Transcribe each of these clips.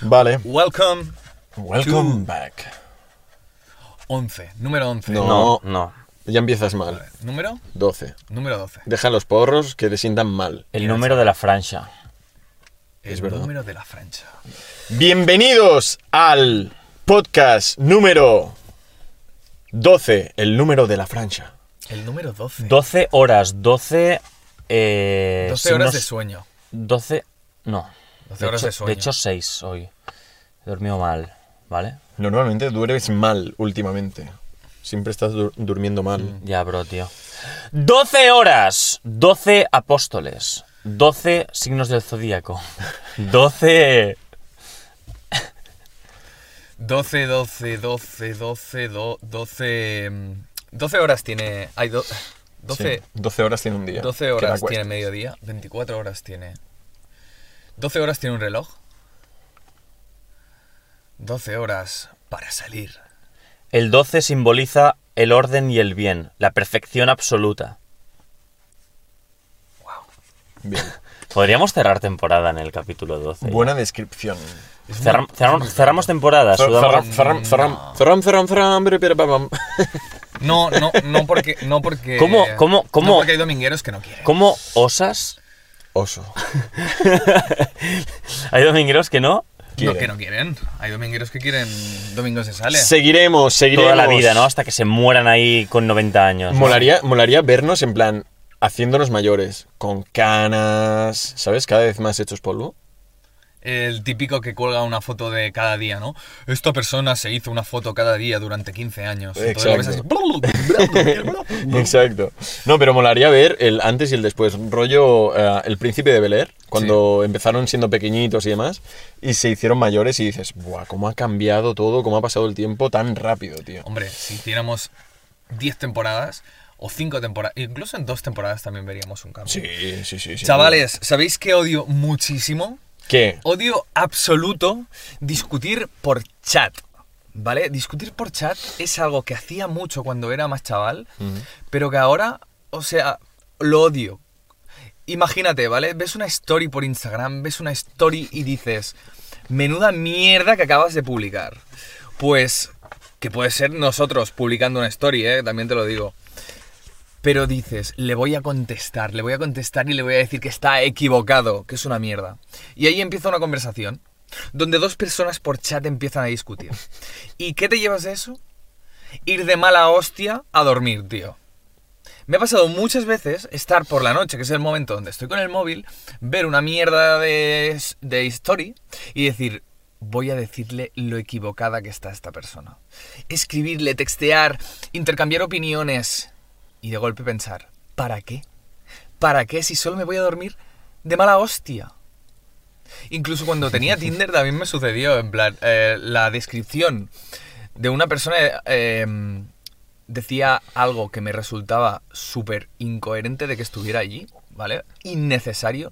Vale. Welcome back. 11, número 11. No. Ya empiezas mal. Vale. ¿Número? 12. Número 12. Deja los porros que te sientan mal. El número de la francha. Es verdad. El número de la francha. Bienvenidos al podcast número 12. El número de la francha. El número 12. 12 horas, 12... 12 horas de sueño. 12... No. 12 horas de sueño. De hecho, 6 hoy. He dormido mal, ¿vale? Normalmente duermes mal últimamente. Siempre estás durmiendo mal. Ya, bro, tío. 12 horas, 12 apóstoles, 12 signos del zodíaco, 12... 12 horas tiene... Hay 12... Sí, 12 horas tiene un día. 12 horas tiene mediodía, 24 horas tiene... 12 horas tiene un reloj. 12 horas para salir. El 12 simboliza el orden y el bien, la perfección absoluta. Wow. Bien. Podríamos cerrar temporada en el capítulo 12. Buena ya. Descripción. Cerramos temporada. No, porque... ¿Cómo? No, porque hay domingueros que no quieren. ¿Cómo osas...? Oso. Hay domingueros que no quieren. No, que no quieren. Hay domingueros que quieren domingos de sale. Seguiremos. Toda la vida, ¿no? Hasta que se mueran ahí con 90 años. Molaría vernos en plan haciéndonos mayores, con canas, ¿sabes? Cada vez más hechos polvo. El típico que cuelga una foto de cada día, ¿no? Esta persona se hizo una foto cada día durante 15 años. Exacto. Exacto. No, pero molaría ver el antes y el después. Rollo El Príncipe de Bel Air, cuando sí. Empezaron siendo pequeñitos y demás, y se hicieron mayores y dices, ¡buah! ¿Cómo ha cambiado todo? ¿Cómo ha pasado el tiempo tan rápido, tío? Hombre, si hiciéramos 10 temporadas... O 5 temporadas. Incluso en 2 temporadas también veríamos un cambio. Sí. Chavales, ¿sabéis qué odio muchísimo? ¿Qué? Odio absoluto discutir por chat, ¿vale? Discutir por chat es algo que hacía mucho cuando era más chaval, pero que ahora, o sea, lo odio. Imagínate, ¿vale? Ves una story por Instagram, ves una story y dices, menuda mierda que acabas de publicar. Pues, que puede ser nosotros publicando una story, también te lo digo. Pero dices, le voy a contestar y le voy a decir que está equivocado, que es una mierda. Y ahí empieza una conversación donde 2 personas por chat empiezan a discutir. ¿Y qué te llevas de eso? Ir de mala hostia a dormir, tío. Me ha pasado muchas veces estar por la noche, que es el momento donde estoy con el móvil, ver una mierda de story y decir... Voy a decirle lo equivocada que está esta persona. Escribirle, textear, intercambiar opiniones... Y de golpe pensar, ¿para qué? ¿Para qué si solo me voy a dormir de mala hostia? Incluso cuando tenía Tinder también me sucedió, en plan, la descripción de una persona decía algo que me resultaba súper incoherente de que estuviera allí, ¿vale? Innecesario.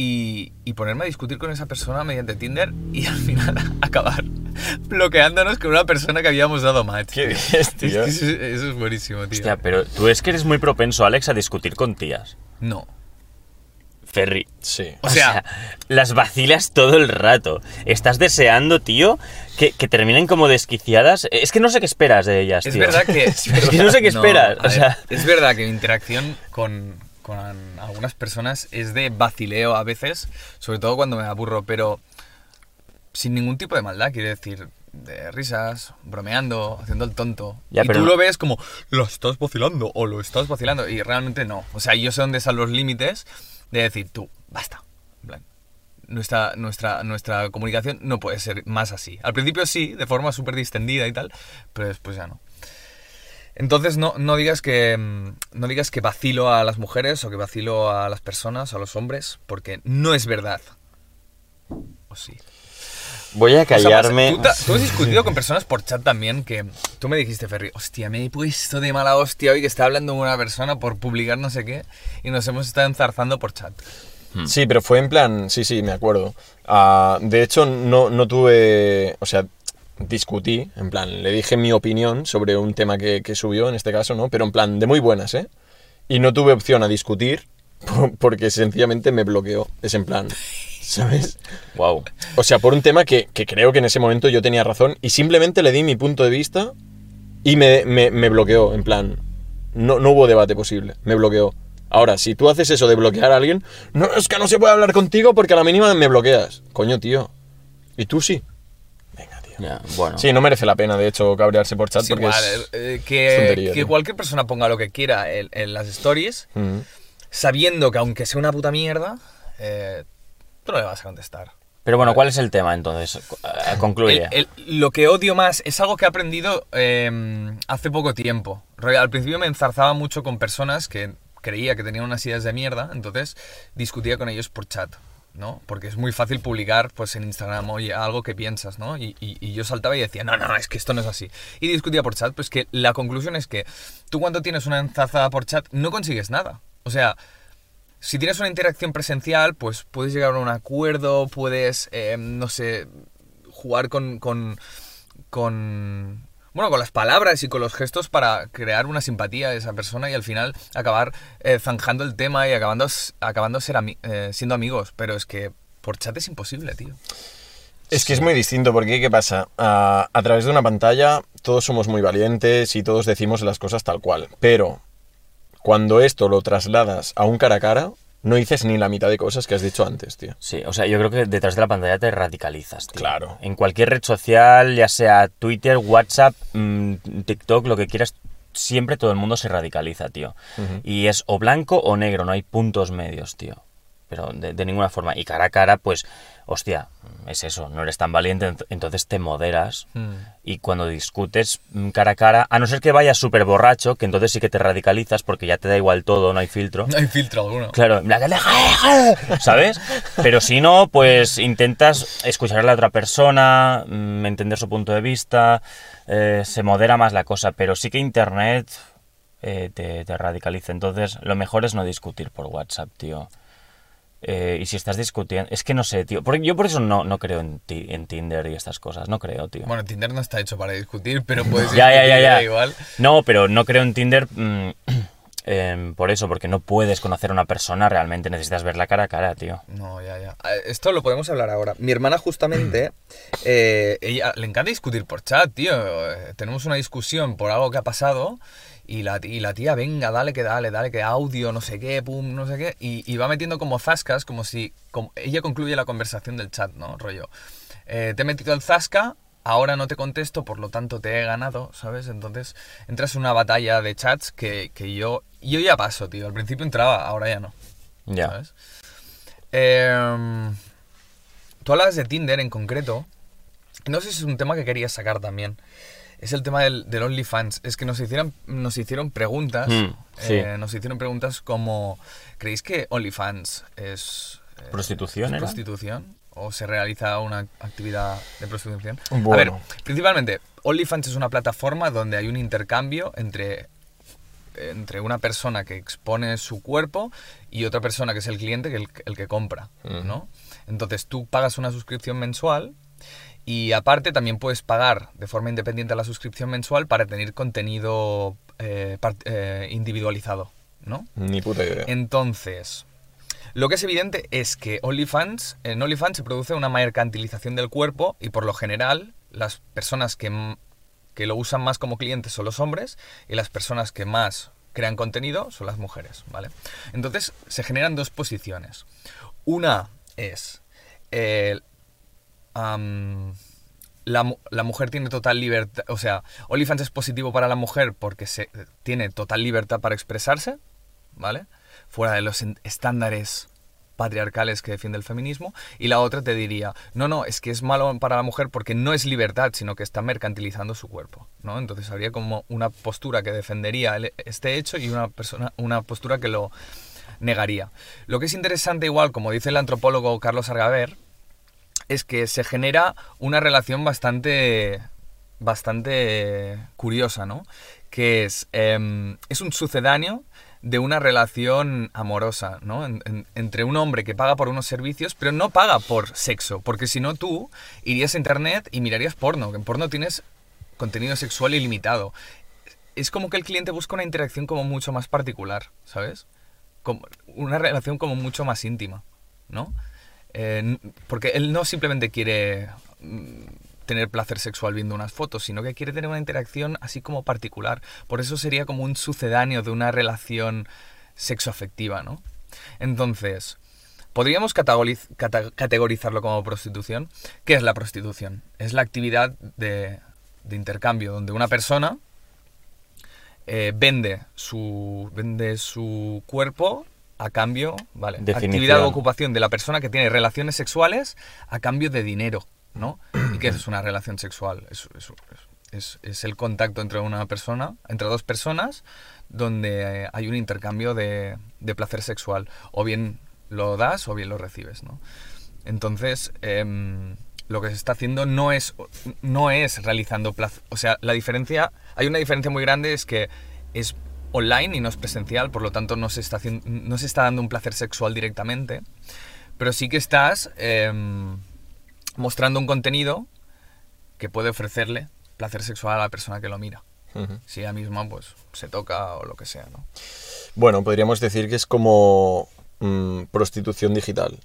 Y ponerme a discutir con esa persona mediante Tinder y al final acabar bloqueándonos con una persona que habíamos dado match. ¿Qué dices, tío? Eso es buenísimo, tío. Hostia, pero tú es que eres muy propenso, Alex, a discutir con tías. No. Ferry. Sí. O sea, las vacilas todo el rato. Estás deseando, tío, que terminen como desquiciadas. Es que no sé qué esperas de ellas, tío. Es verdad que no sé qué esperas. Es verdad que mi interacción con algunas personas es de vacileo a veces, sobre todo cuando me aburro, pero sin ningún tipo de maldad, quiero decir, de risas, bromeando, haciendo el tonto. Ya, y tú lo ves como, lo estás vacilando o lo estás vacilando, y realmente no. O sea, yo sé dónde están los límites de decir, tú, basta. En plan, nuestra comunicación no puede ser más así. Al principio sí, de forma súper distendida y tal, pero después ya no. Entonces no digas que vacilo a las mujeres o que vacilo a las personas, a los hombres, porque no es verdad. ¿O sí? Voy a callarme. O sea, ¿tú has discutido con personas por chat también que tú me dijiste, Ferri, hostia, me he puesto de mala hostia hoy que está hablando con una persona por publicar no sé qué y nos hemos estado enzarzando por chat? Sí, pero fue en plan, sí, me acuerdo. De hecho, no tuve, o sea... Discutí, en plan, le dije mi opinión sobre un tema que subió, en este caso, ¿no? Pero en plan, de muy buenas, ¿eh? Y no tuve opción a discutir porque sencillamente me bloqueó. Es en plan, ¿sabes? Wow. O sea, por un tema que creo que en ese momento yo tenía razón y simplemente le di mi punto de vista y me bloqueó, en plan, no hubo debate posible, me bloqueó. Ahora, si tú haces eso de bloquear a alguien, no, es que no se puede hablar contigo porque a la mínima me bloqueas. Coño, tío. Y tú sí. Venga, tío. Yeah, bueno. Sí, no merece la pena, de hecho, cabrearse por chat, sí, porque igual, es tontería, que cualquier persona ponga lo que quiera en las stories, mm-hmm, sabiendo que aunque sea una puta mierda, tú no le vas a contestar. Pero bueno, ¿cuál es el tema entonces? Concluye. Lo que odio más es algo que he aprendido hace poco tiempo. Al principio me enzarzaba mucho con personas que creía que tenían unas ideas de mierda, entonces discutía con ellos por chat, ¿no? Porque es muy fácil publicar, pues, en Instagram, oye, algo que piensas, ¿no? Y yo saltaba y decía, no, es que esto no es así. Y discutía por chat, pues que la conclusión es que tú cuando tienes una enzarzada por chat no consigues nada. O sea, si tienes una interacción presencial, pues puedes llegar a un acuerdo, puedes, no sé, jugar con las palabras y con los gestos para crear una simpatía de esa persona y al final acabar zanjando el tema y acabando siendo amigos. Pero es que por chat es imposible, tío. Es que es muy distinto, porque ¿qué pasa? A través de una pantalla todos somos muy valientes y todos decimos las cosas tal cual. Pero cuando esto lo trasladas a un cara a cara, no dices ni la mitad de cosas que has dicho antes, tío. Sí, o sea, yo creo que detrás de la pantalla te radicalizas, tío. Claro. En cualquier red social, ya sea Twitter, WhatsApp, TikTok, lo que quieras, siempre todo el mundo se radicaliza, tío. Uh-huh. Y es o blanco o negro, no hay puntos medios, tío. Pero de ninguna forma. Y cara a cara, pues, hostia, es eso, no eres tan valiente, entonces te moderas. Mm. Y cuando discutes cara a cara, a no ser que vayas súper borracho, que entonces sí que te radicalizas porque ya te da igual todo, no hay filtro. No hay filtro alguno. Claro, ¿sabes? Pero si no, pues intentas escuchar a la otra persona, entender su punto de vista, se modera más la cosa, pero sí que Internet te radicaliza. Entonces, lo mejor es no discutir por WhatsApp, tío. Y si estás discutiendo, es que no sé, tío, porque yo por eso no creo en Tinder y estas cosas, no creo, tío. Bueno, Tinder no está hecho para discutir, pero puedes discutir ya. Igual. No, pero no creo en Tinder por eso, porque no puedes conocer a una persona realmente, necesitas ver la cara a cara, tío. No, ya. Esto lo podemos hablar ahora. Mi hermana justamente, ella le encanta discutir por chat, tío. Tenemos una discusión por algo que ha pasado. Y la tía, venga, dale, que audio, no sé qué, pum, no sé qué. Y va metiendo como zascas, como ella concluye la conversación del chat, ¿no? Rollo, te he metido el zasca, ahora no te contesto, por lo tanto te he ganado, ¿sabes? Entonces entras en una batalla de chats que yo ya paso, tío. Al principio entraba, ahora ya no. Ya. ¿Sabes? Tú hablabas de Tinder en concreto. No sé si es un tema que querías sacar también. Es el tema del OnlyFans. Es que nos hicieron preguntas. Sí. Nos hicieron preguntas como, ¿creéis que OnlyFans es prostitución? ¿Es prostitución? ¿O se realiza una actividad de prostitución? Bueno. A ver, principalmente, OnlyFans es una plataforma donde hay un intercambio entre una persona que expone su cuerpo y otra persona que es el cliente, que el que compra, ¿no? Entonces tú pagas una suscripción mensual. Y aparte también puedes pagar de forma independiente la suscripción mensual para tener contenido individualizado, ¿no? Ni puta idea. Entonces, lo que es evidente es que en OnlyFans se produce una mercantilización del cuerpo y por lo general las personas que lo usan más como clientes son los hombres y las personas que más crean contenido son las mujeres, ¿vale? Entonces se generan dos posiciones. Una es la mujer tiene total libertad, o sea, OnlyFans es positivo para la mujer porque tiene total libertad para expresarse, ¿vale? Fuera de los estándares patriarcales que defiende el feminismo. Y la otra te diría, no, es que es malo para la mujer porque no es libertad, sino que está mercantilizando su cuerpo, ¿no? Entonces habría como una postura que defendería este hecho y una postura que lo negaría. Lo que es interesante igual, como dice el antropólogo Carlos Argaver, es que se genera una relación bastante curiosa, ¿no? Que es un sucedáneo de una relación amorosa, ¿no? Entre un hombre que paga por unos servicios, pero no paga por sexo, porque si no tú irías a internet y mirarías porno, que en porno tienes contenido sexual ilimitado. Es como que el cliente busca una interacción como mucho más particular, ¿sabes? Como una relación como mucho más íntima, ¿no? Porque él no simplemente quiere tener placer sexual viendo unas fotos, sino que quiere tener una interacción así como particular. Por eso sería como un sucedáneo de una relación sexoafectiva, ¿no? Entonces, ¿podríamos categorizarlo como prostitución? ¿Qué es la prostitución? Es la actividad de intercambio donde una persona vende su cuerpo a cambio, vale, actividad o ocupación de la persona que tiene relaciones sexuales a cambio de dinero, ¿no? ¿Y qué es una relación sexual? Es el contacto entre una persona, entre dos personas, donde hay un intercambio de placer sexual. O bien lo das o bien lo recibes, ¿no? Entonces, lo que se está haciendo no es realizando placer. O sea, hay una diferencia muy grande, es que es online y no es presencial, por lo tanto no se está dando un placer sexual directamente, pero sí que estás mostrando un contenido que puede ofrecerle placer sexual a la persona que lo mira. Uh-huh. Si ella misma pues se toca o lo que sea, ¿no? Bueno, podríamos decir que es como prostitución digital.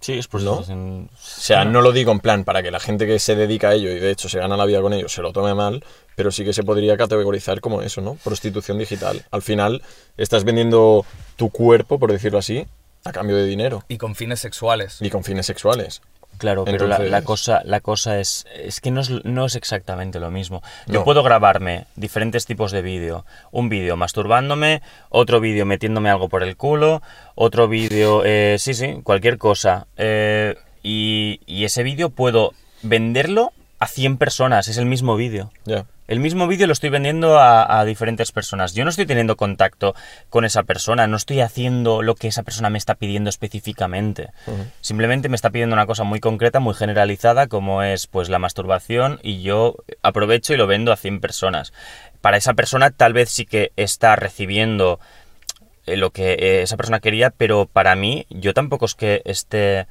Sí, es prostitución. ¿No? O sea, no lo digo en plan para que la gente que se dedica a ello y de hecho se gana la vida con ello se lo tome mal, pero sí que se podría categorizar como eso, ¿no? Prostitución digital. Al final estás vendiendo tu cuerpo, por decirlo así, a cambio de dinero. Y con fines sexuales. Y con fines sexuales. Claro, pero entonces, la cosa es que no es exactamente lo mismo. Yo puedo grabarme diferentes tipos de vídeo. Un vídeo masturbándome, otro vídeo metiéndome algo por el culo, otro vídeo, cualquier cosa. Y ese vídeo puedo venderlo a 100 personas, es el mismo vídeo. Yeah. El mismo vídeo lo estoy vendiendo a diferentes personas. Yo no estoy teniendo contacto con esa persona, no estoy haciendo lo que esa persona me está pidiendo específicamente. Uh-huh. Simplemente me está pidiendo una cosa muy concreta, muy generalizada, como es pues la masturbación, y yo aprovecho y lo vendo a 100 personas. Para esa persona tal vez sí que está recibiendo lo que esa persona quería, pero para mí, yo tampoco es que esté...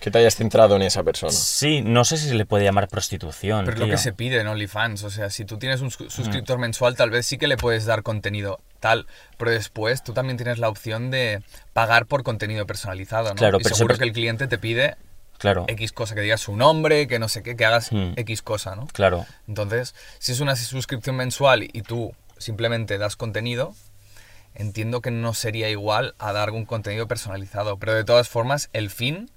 Que te hayas centrado en esa persona. Sí, no sé si se le puede llamar prostitución. Pero es lo que se pide en OnlyFans. O sea, si tú tienes un suscriptor mensual, tal vez sí que le puedes dar contenido tal. Pero después tú también tienes la opción de pagar por contenido personalizado, ¿no? Claro, y pero seguro que el cliente te pide X cosa, que digas su nombre, que no sé qué, que hagas X cosa, ¿no? Claro. Entonces, si es una suscripción mensual y tú simplemente das contenido... Entiendo que no sería igual a dar un contenido personalizado. Pero de todas formas, el fin...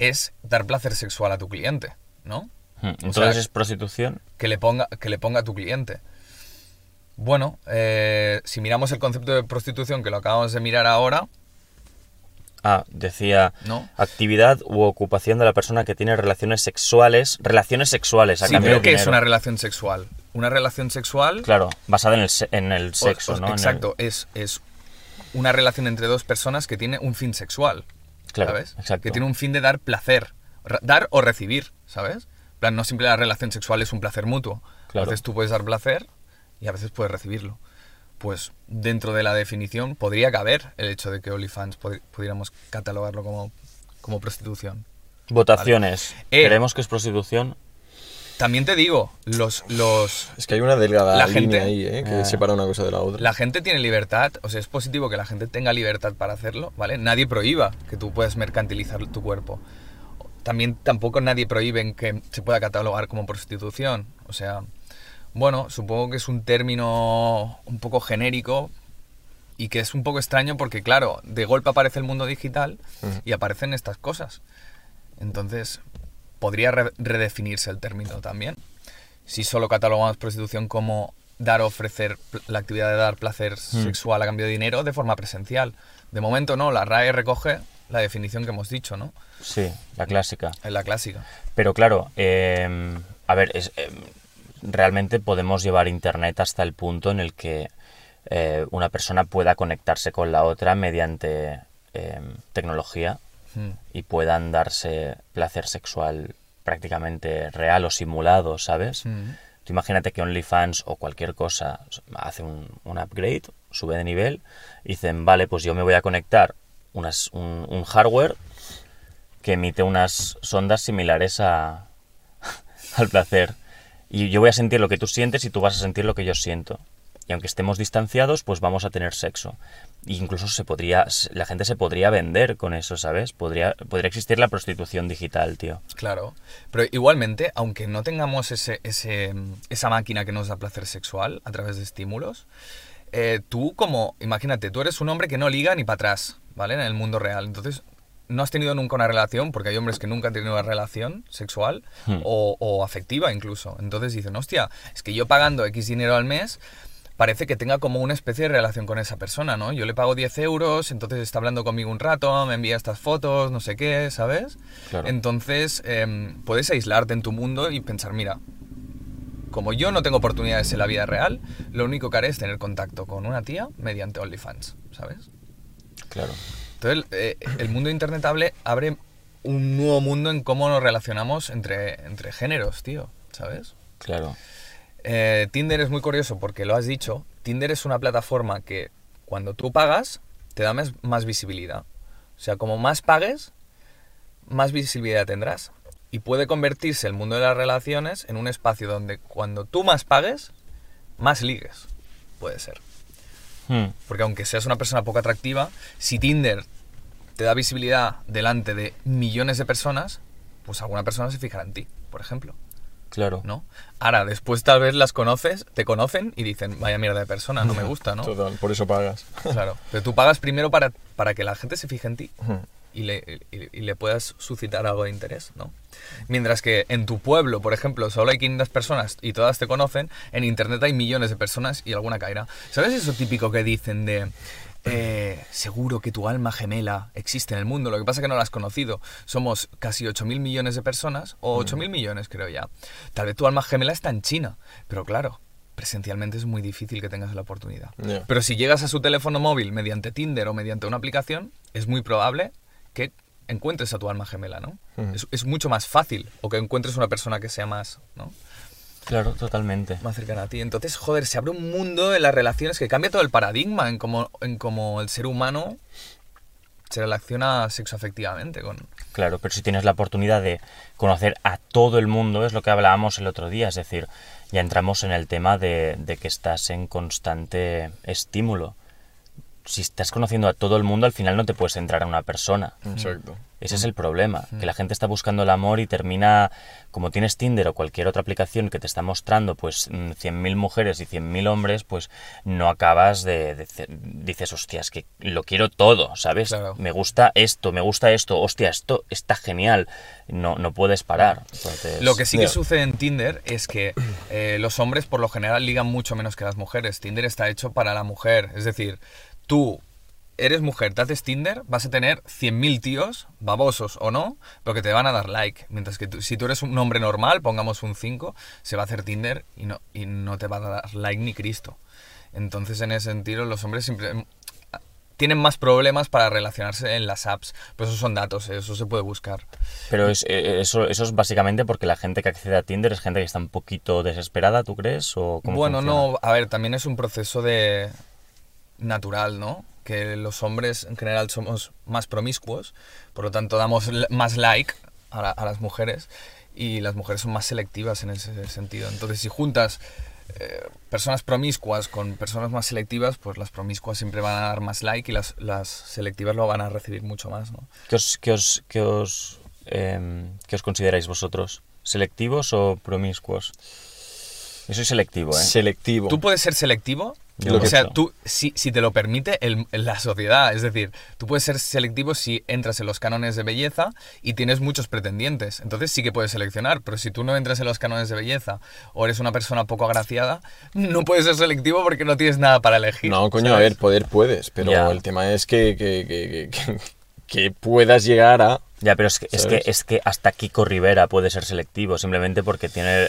es dar placer sexual a tu cliente, ¿no? Entonces, o sea, es prostitución. Que le ponga a tu cliente. Bueno, si miramos el concepto de prostitución, que lo acabamos de mirar ahora... Ah, decía, ¿no? Actividad u ocupación de la persona que tiene relaciones sexuales. Sí, pero ¿qué es una relación sexual? Una relación sexual... Claro, basada en el sexo, ¿no? Exacto, es una relación entre dos personas que tiene un fin sexual. Claro, ¿sabes? Exacto. Que tiene un fin de dar placer, dar o recibir, ¿sabes? En plan, no siempre la relación sexual es un placer mutuo. Claro. A veces tú puedes dar placer y a veces puedes recibirlo. Pues dentro de la definición podría caber el hecho de que OnlyFans pudiéramos catalogarlo como prostitución. Votaciones. ¿Vale? ¿Creemos que es prostitución? También te digo, es que hay una delgada línea ahí, que separa una cosa de la otra. La gente tiene libertad, o sea, es positivo que la gente tenga libertad para hacerlo, ¿vale? Nadie prohíba que tú puedas mercantilizar tu cuerpo. También tampoco nadie prohíbe en que se pueda catalogar como prostitución. O sea, bueno, supongo que es un término un poco genérico y que es un poco extraño porque, claro, de golpe aparece el mundo digital y aparecen estas cosas. Entonces... podría redefinirse el término también. Si solo catalogamos prostitución como dar o ofrecer la actividad de dar placer sexual a cambio de dinero de forma presencial. De momento no, la RAE recoge la definición que hemos dicho, ¿no? Sí, la clásica. Es la clásica. Pero claro, realmente podemos llevar Internet hasta el punto en el que una persona pueda conectarse con la otra mediante tecnología. Y puedan darse placer sexual prácticamente real o simulado, ¿sabes? Tú imagínate que OnlyFans o cualquier cosa hace un upgrade, sube de nivel, y dicen, vale, pues yo me voy a conectar un hardware que emite unas sondas similares al placer. Y yo voy a sentir lo que tú sientes y tú vas a sentir lo que yo siento. y aunque estemos distanciados, pues vamos a tener sexo. E incluso la gente se podría vender con eso, ¿sabes? Podría existir la prostitución digital, tío. Claro, pero igualmente, aunque no tengamos esa máquina que nos da placer sexual a través de estímulos, tú como, imagínate, tú eres un hombre que no liga ni para atrás, ¿vale? En el mundo real, entonces no has tenido nunca una relación, porque hay hombres que nunca han tenido una relación sexual o afectiva incluso. Entonces dicen, hostia, es que yo pagando X dinero al mes, parece que tenga como una especie de relación con esa persona, ¿no? Yo le pago 10 euros, entonces está hablando conmigo un rato, me envía estas fotos, no sé qué, ¿sabes? Claro. Entonces puedes aislarte en tu mundo y pensar, mira, como yo no tengo oportunidades en la vida real, lo único que haré es tener contacto con una tía mediante OnlyFans, ¿sabes? Claro. Entonces, el mundo internetable abre un nuevo mundo en cómo nos relacionamos entre géneros, tío, ¿sabes? Claro. Tinder es muy curioso porque lo has dicho. Tinder es una plataforma que cuando tú pagas te da más visibilidad. O sea, como más pagues, más visibilidad tendrás. Y puede convertirse el mundo de las relaciones en un espacio donde cuando tú más pagues, más ligues. Puede ser. Porque aunque seas una persona poco atractiva, si Tinder te da visibilidad delante de millones de personas, pues alguna persona se fijará en ti, por ejemplo. Claro. ¿No? Ahora, después tal vez las conoces, te conocen y dicen, vaya mierda de persona, no me gusta, ¿no? Total, por eso pagas. Claro, pero tú pagas primero para que la gente se fije en ti y le puedas suscitar algo de interés, ¿no? Mientras que en tu pueblo, por ejemplo, solo hay 500 personas y todas te conocen, en internet hay millones de personas y alguna caerá. ¿Sabes eso típico que dicen de seguro que tu alma gemela existe en el mundo? Lo que pasa es que no la has conocido. Somos casi 8.000 millones de personas, o 8.000 millones creo ya. Tal vez tu alma gemela está en China, pero claro, presencialmente es muy difícil que tengas la oportunidad. Yeah. Pero si llegas a su teléfono móvil mediante Tinder o mediante una aplicación, es muy probable que encuentres a tu alma gemela, ¿no? Es mucho más fácil, o que encuentres una persona que sea más, ¿no? Claro, totalmente. Más cercana a ti. Entonces, joder, se abre un mundo de las relaciones que cambia todo el paradigma en cómo el ser humano se relaciona sexoafectivamente con... Claro, pero si tienes la oportunidad de conocer a todo el mundo, es lo que hablábamos el otro día, es decir, ya entramos en el tema de que estás en constante estímulo. Si estás conociendo a todo el mundo, al final no te puedes centrar en una persona. Exacto. Ese es el problema, que la gente está buscando el amor y termina, como tienes Tinder o cualquier otra aplicación que te está mostrando pues 100.000 mujeres y 100.000 hombres, pues no acabas dices, hostia, es que lo quiero todo, ¿sabes? Claro. Me gusta esto, hostia, esto está genial, no puedes parar. Entonces, lo que sí que sucede en Tinder es que los hombres por lo general ligan mucho menos que las mujeres. Tinder está hecho para la mujer, es decir, tú eres mujer, te haces Tinder, vas a tener 100.000 tíos, babosos o no, pero que te van a dar like. Mientras que si tú eres un hombre normal, pongamos un 5, se va a hacer Tinder y no te va a dar like ni Cristo. Entonces, en ese sentido, los hombres siempre tienen más problemas para relacionarse en las apps. Pero esos son datos, eso se puede buscar. Pero eso es básicamente porque la gente que accede a Tinder es gente que está un poquito desesperada, ¿tú crees? ¿O cómo funciona? No, a ver, también es un proceso de natural, ¿no? Que los hombres en general somos más promiscuos, por lo tanto damos más like a las mujeres, y las mujeres son más selectivas en ese sentido. Entonces, si juntas personas promiscuas con personas más selectivas, pues las promiscuas siempre van a dar más like y las selectivas lo van a recibir mucho más, ¿no? ¿Qué os consideráis vosotros? ¿Selectivos o promiscuos? Yo soy selectivo, ¿eh? Selectivo. ¿Tú puedes ser selectivo? O sea, tú, si te lo permite la sociedad, es decir, tú puedes ser selectivo si entras en los cánones de belleza y tienes muchos pretendientes, entonces sí que puedes seleccionar, pero si tú no entras en los cánones de belleza o eres una persona poco agraciada, no puedes ser selectivo porque no tienes nada para elegir. No, coño, ¿sabes? A ver, poder puedes, pero el tema es que puedas llegar a... Ya, pero es que hasta Kiko Rivera puede ser selectivo simplemente porque tiene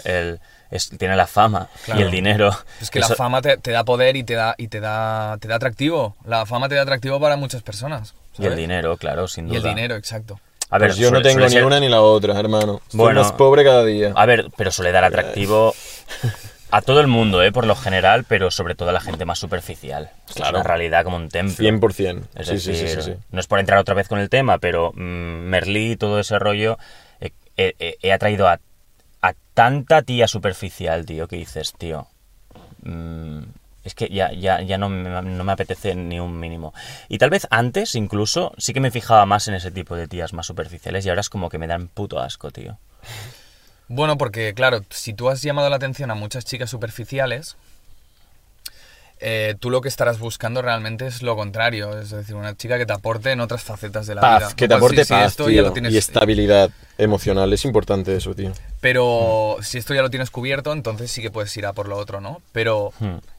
tiene la fama, claro, y el dinero. Es que la fama te da poder y te da atractivo. La fama te da atractivo para muchas personas, ¿sabes? Y el dinero, claro, sin duda. Y el dinero, exacto. A ver, pues yo no tengo ni ser... una ni la otra, hermano. Bueno, soy más pobre cada día. A ver, pero suele dar atractivo a todo el mundo, por lo general, pero sobre todo a la gente más superficial. Claro. Es una realidad como un templo. 100%. Es decir, sí. No es por entrar otra vez con el tema, pero Merlí y todo ese rollo he atraído a tanta tía superficial, tío, que dices, tío, Es que ya no me apetece ni un mínimo. Y tal vez antes, incluso, sí que me fijaba más en ese tipo de tías más superficiales y ahora es como que me dan puto asco, tío. Bueno, porque, claro, si tú has llamado la atención a muchas chicas superficiales, tú lo que estarás buscando realmente es lo contrario. Es decir, una chica que te aporte en otras facetas de la vida. Paz, que te aporte paz, tío, y estabilidad emocional. Es importante eso, tío. Pero si esto ya lo tienes cubierto, entonces sí que puedes ir a por lo otro, ¿no? Pero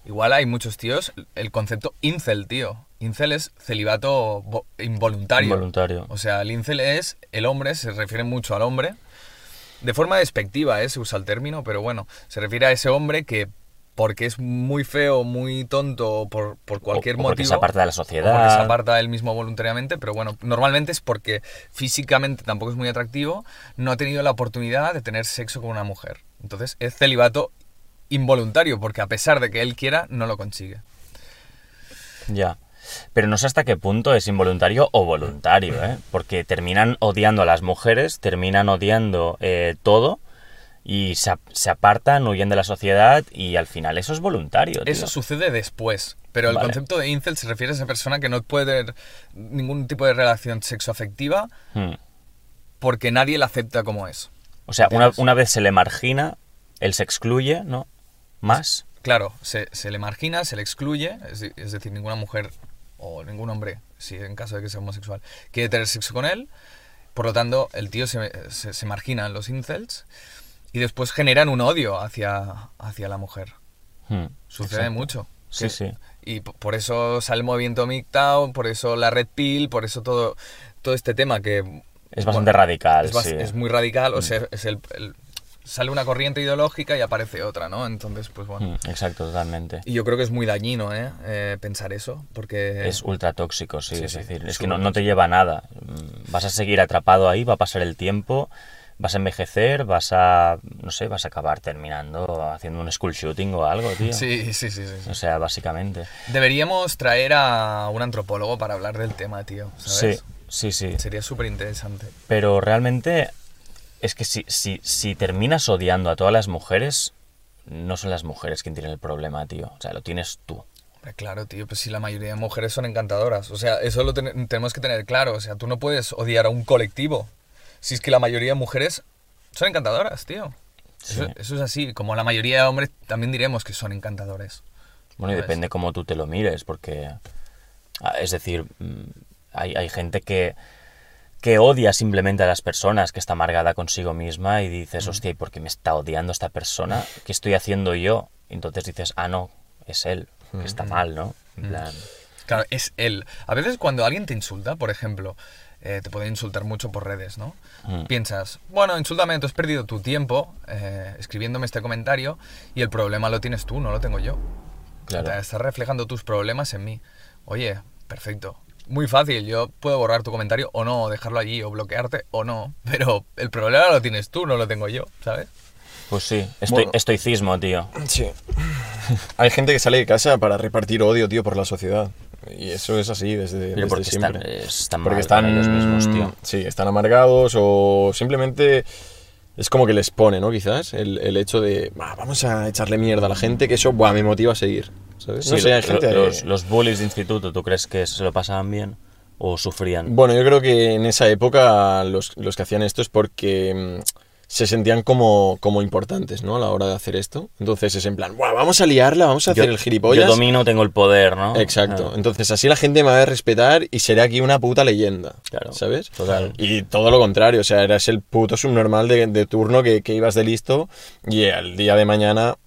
igual hay muchos tíos, el concepto incel, tío. Incel es celibato involuntario. Involuntario. O sea, el incel es el hombre, se refiere mucho al hombre. De forma despectiva, se usa el término, pero bueno, se refiere a ese hombre que porque es muy feo, muy tonto, por cualquier motivo. Porque se aparta de la sociedad. Porque se aparta él mismo voluntariamente, pero bueno, normalmente es porque físicamente tampoco es muy atractivo, no ha tenido la oportunidad de tener sexo con una mujer. Entonces es celibato involuntario, porque a pesar de que él quiera, no lo consigue. Ya. Pero no sé hasta qué punto es involuntario o voluntario, ¿eh? Porque terminan odiando a las mujeres, terminan odiando todo. Y se apartan, huyen de la sociedad y al final eso es voluntario, tío. Eso sucede después, pero el concepto de incel se refiere a esa persona que no puede tener ningún tipo de relación sexoafectiva porque nadie la acepta como es. O sea, una vez se le margina, él se excluye, ¿no? Más. Claro, se le margina, se le excluye, es decir, ninguna mujer o ningún hombre, si en caso de que sea homosexual, quiere tener sexo con él, por lo tanto el tío se margina en los incels. Y después generan un odio hacia la mujer. Sucede exacto. Mucho. Sí, sí. Y por eso sale el movimiento MIGTAO, por eso la red pill, por eso todo este tema que... Es bastante radical, sí. Es muy radical, o sea, es sale una corriente ideológica y aparece otra, ¿no? Entonces, pues bueno... Exacto, totalmente. Y yo creo que es muy dañino, pensar eso, porque... Es ultra tóxico, sí, es decir, es que no te lleva a nada. Vas a seguir atrapado ahí, va a pasar el tiempo... Vas a envejecer, vas a acabar terminando haciendo un school shooting o algo, tío. Sí. O sea, básicamente. Deberíamos traer a un antropólogo para hablar del tema, tío, ¿sabes? Sí. Sería súper interesante. Pero realmente es que si terminas odiando a todas las mujeres, no son las mujeres quien tienen el problema, tío. O sea, lo tienes tú. Claro, tío, pues si la mayoría de mujeres son encantadoras. O sea, eso lo tenemos que tener claro. O sea, tú no puedes odiar a un colectivo. Si es que la mayoría de mujeres son encantadoras, tío. Sí. Eso es así. Como la mayoría de hombres también diremos que son encantadores. Bueno, y depende cómo tú te lo mires, porque... Es decir, hay gente que odia simplemente a las personas, que está amargada consigo misma y dices, hostia, ¿y por qué me está odiando esta persona? ¿Qué estoy haciendo yo? Y entonces dices, no, es él, que está mal, ¿no? En plan... Claro, es él. A veces cuando alguien te insulta, por ejemplo... te pueden insultar mucho por redes, ¿no? Piensas, bueno, insúltame, tú has perdido tu tiempo escribiéndome este comentario y el problema lo tienes tú, no lo tengo yo. Claro. Te estás reflejando tus problemas en mí. Oye, perfecto. Muy fácil, yo puedo borrar tu comentario o no, o dejarlo allí, o bloquearte o no, pero el problema lo tienes tú, no lo tengo yo, ¿sabes? Pues sí, estoicismo, tío. Sí. Hay gente que sale de casa para repartir odio, tío, por la sociedad. Y eso es así desde porque siempre. Están ellos mismos, tío. Sí, están amargados o simplemente es como que les pone, ¿no? Quizás el hecho de vamos a echarle mierda a la gente, que eso me motiva a seguir, ¿sabes? Sí, no sé, hay gente los bullies de instituto, ¿tú crees que se lo pasaban bien o sufrían? Bueno, yo creo que en esa época los que hacían esto es porque... se sentían como importantes, ¿no? A la hora de hacer esto. Entonces es en plan, vamos a liarla, vamos a hacer el gilipollas. Yo domino, tengo el poder, ¿no? Exacto. Ah. Entonces así la gente me va a respetar y seré aquí una puta leyenda, claro, ¿sabes? Total. Y todo lo contrario, o sea, eras el puto subnormal de turno que ibas de listo y al día de mañana...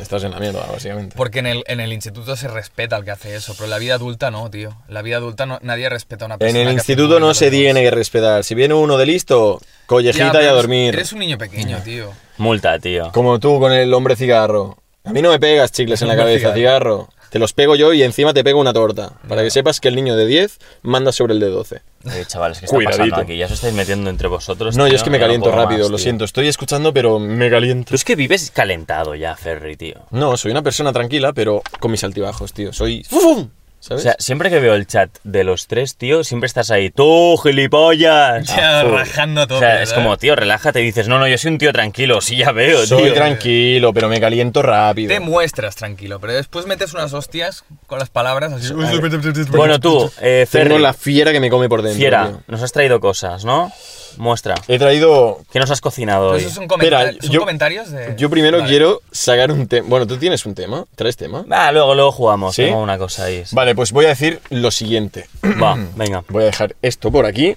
estás en la mierda, básicamente. Porque en el instituto se respeta al que hace eso, pero en la vida adulta no, tío. En la vida adulta nadie respeta a una persona. En el instituto no se tiene que respetar. Si viene uno de listo, collejita y a dormir. Eres un niño pequeño, tío. Multa, tío. Como tú con el hombre cigarro. A mí no me pegas chicles en la cabeza, cigarro. Te los pego yo y encima te pego una torta. Para que sepas que el niño de 10 manda sobre el de 12. Chavales, ¿qué está pasando aquí? Ya os estáis metiendo entre vosotros. No, tío, yo es que me caliento rápido, más, lo siento. Estoy escuchando, pero me caliento. Tú es que vives calentado ya, Ferri, tío. No, soy una persona tranquila, pero con mis altibajos, tío. Soy... ¡Fum! ¿Sabes? O sea, siempre que veo el chat de los tres, tío, siempre estás ahí, ¡tú, gilipollas! Ya, rajando todo. O sea, es como, tío, relájate, y dices, no, no, yo soy un tío tranquilo, sí, ya veo, tío. Soy tranquilo, pero me caliento rápido. Te muestras tranquilo, pero después metes unas hostias con las palabras así. Vale. Bueno, tú, Ferri. Tengo la fiera que me come por dentro. Fiera, tío. Nos has traído cosas, ¿no? Muestra. He traído... ¿Qué nos has cocinado hoy? Son, comentarios de... Yo primero quiero sacar un tema. Bueno, ¿tú tienes un tema? ¿Traes tema? Ah, luego jugamos. ¿Sí? Tengo una cosa ahí. Sí. Vale, pues voy a decir lo siguiente. Va, venga. Voy a dejar esto por aquí.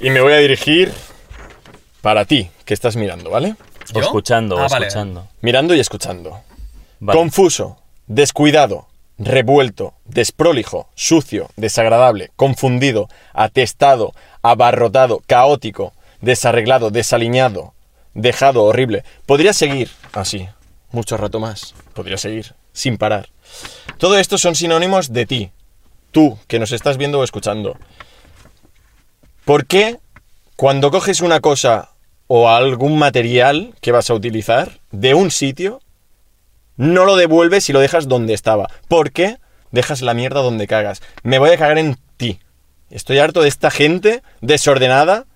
Y me voy a dirigir para ti, que estás mirando, ¿vale? ¿Yo? Escuchando, escuchando. Vale. Mirando y escuchando. Vale. Confuso, descuidado, revuelto, desprolijo, sucio, desagradable, confundido, atestado, abarrotado, caótico, desarreglado, desaliñado, dejado, horrible. Podría seguir así, mucho rato más. Podría seguir, sin parar. Todo esto son sinónimos de ti, tú, que nos estás viendo o escuchando. ¿Por qué cuando coges una cosa o algún material que vas a utilizar de un sitio, no lo devuelves y lo dejas donde estaba? ¿Por qué dejas la mierda donde cagas? Me voy a cagar en ti. Estoy harto de esta gente desordenada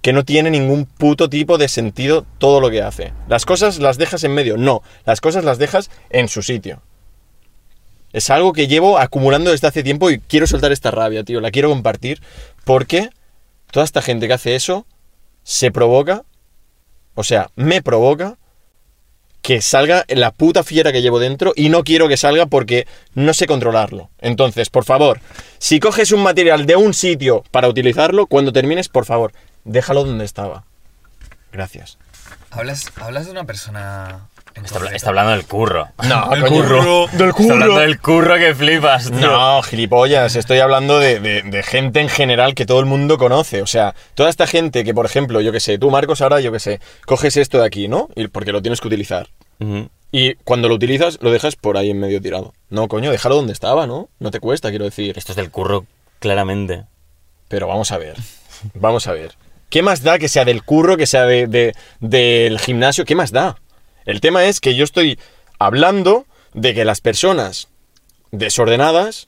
que no tiene ningún puto tipo de sentido todo lo que hace. Las cosas las dejas en medio. No, las cosas las dejas en su sitio. Es algo que llevo acumulando desde hace tiempo y quiero soltar esta rabia, tío. La quiero compartir porque toda esta gente que hace eso se provoca, o sea, me provoca que salga la puta fiera que llevo dentro y no quiero que salga porque no sé controlarlo. Entonces, por favor, si coges un material de un sitio para utilizarlo, cuando termines, por favor, déjalo donde estaba. Gracias. Hablas de una persona... Está hablando del curro. No, del curro. Del curro. Está hablando del curro que flipas, tío. No, gilipollas. Estoy hablando de gente en general que todo el mundo conoce. O sea, toda esta gente que, por ejemplo, yo que sé, tú, Marcos, ahora, yo que sé, coges esto de aquí, ¿no? Porque lo tienes que utilizar. Uh-huh. Y cuando lo utilizas, lo dejas por ahí en medio tirado. No, coño, déjalo donde estaba, ¿no? No te cuesta, quiero decir. Esto es del curro, claramente. Pero vamos a ver. Vamos a ver. ¿Qué más da que sea del curro, que sea del gimnasio? ¿Qué más da? El tema es que yo estoy hablando de que las personas desordenadas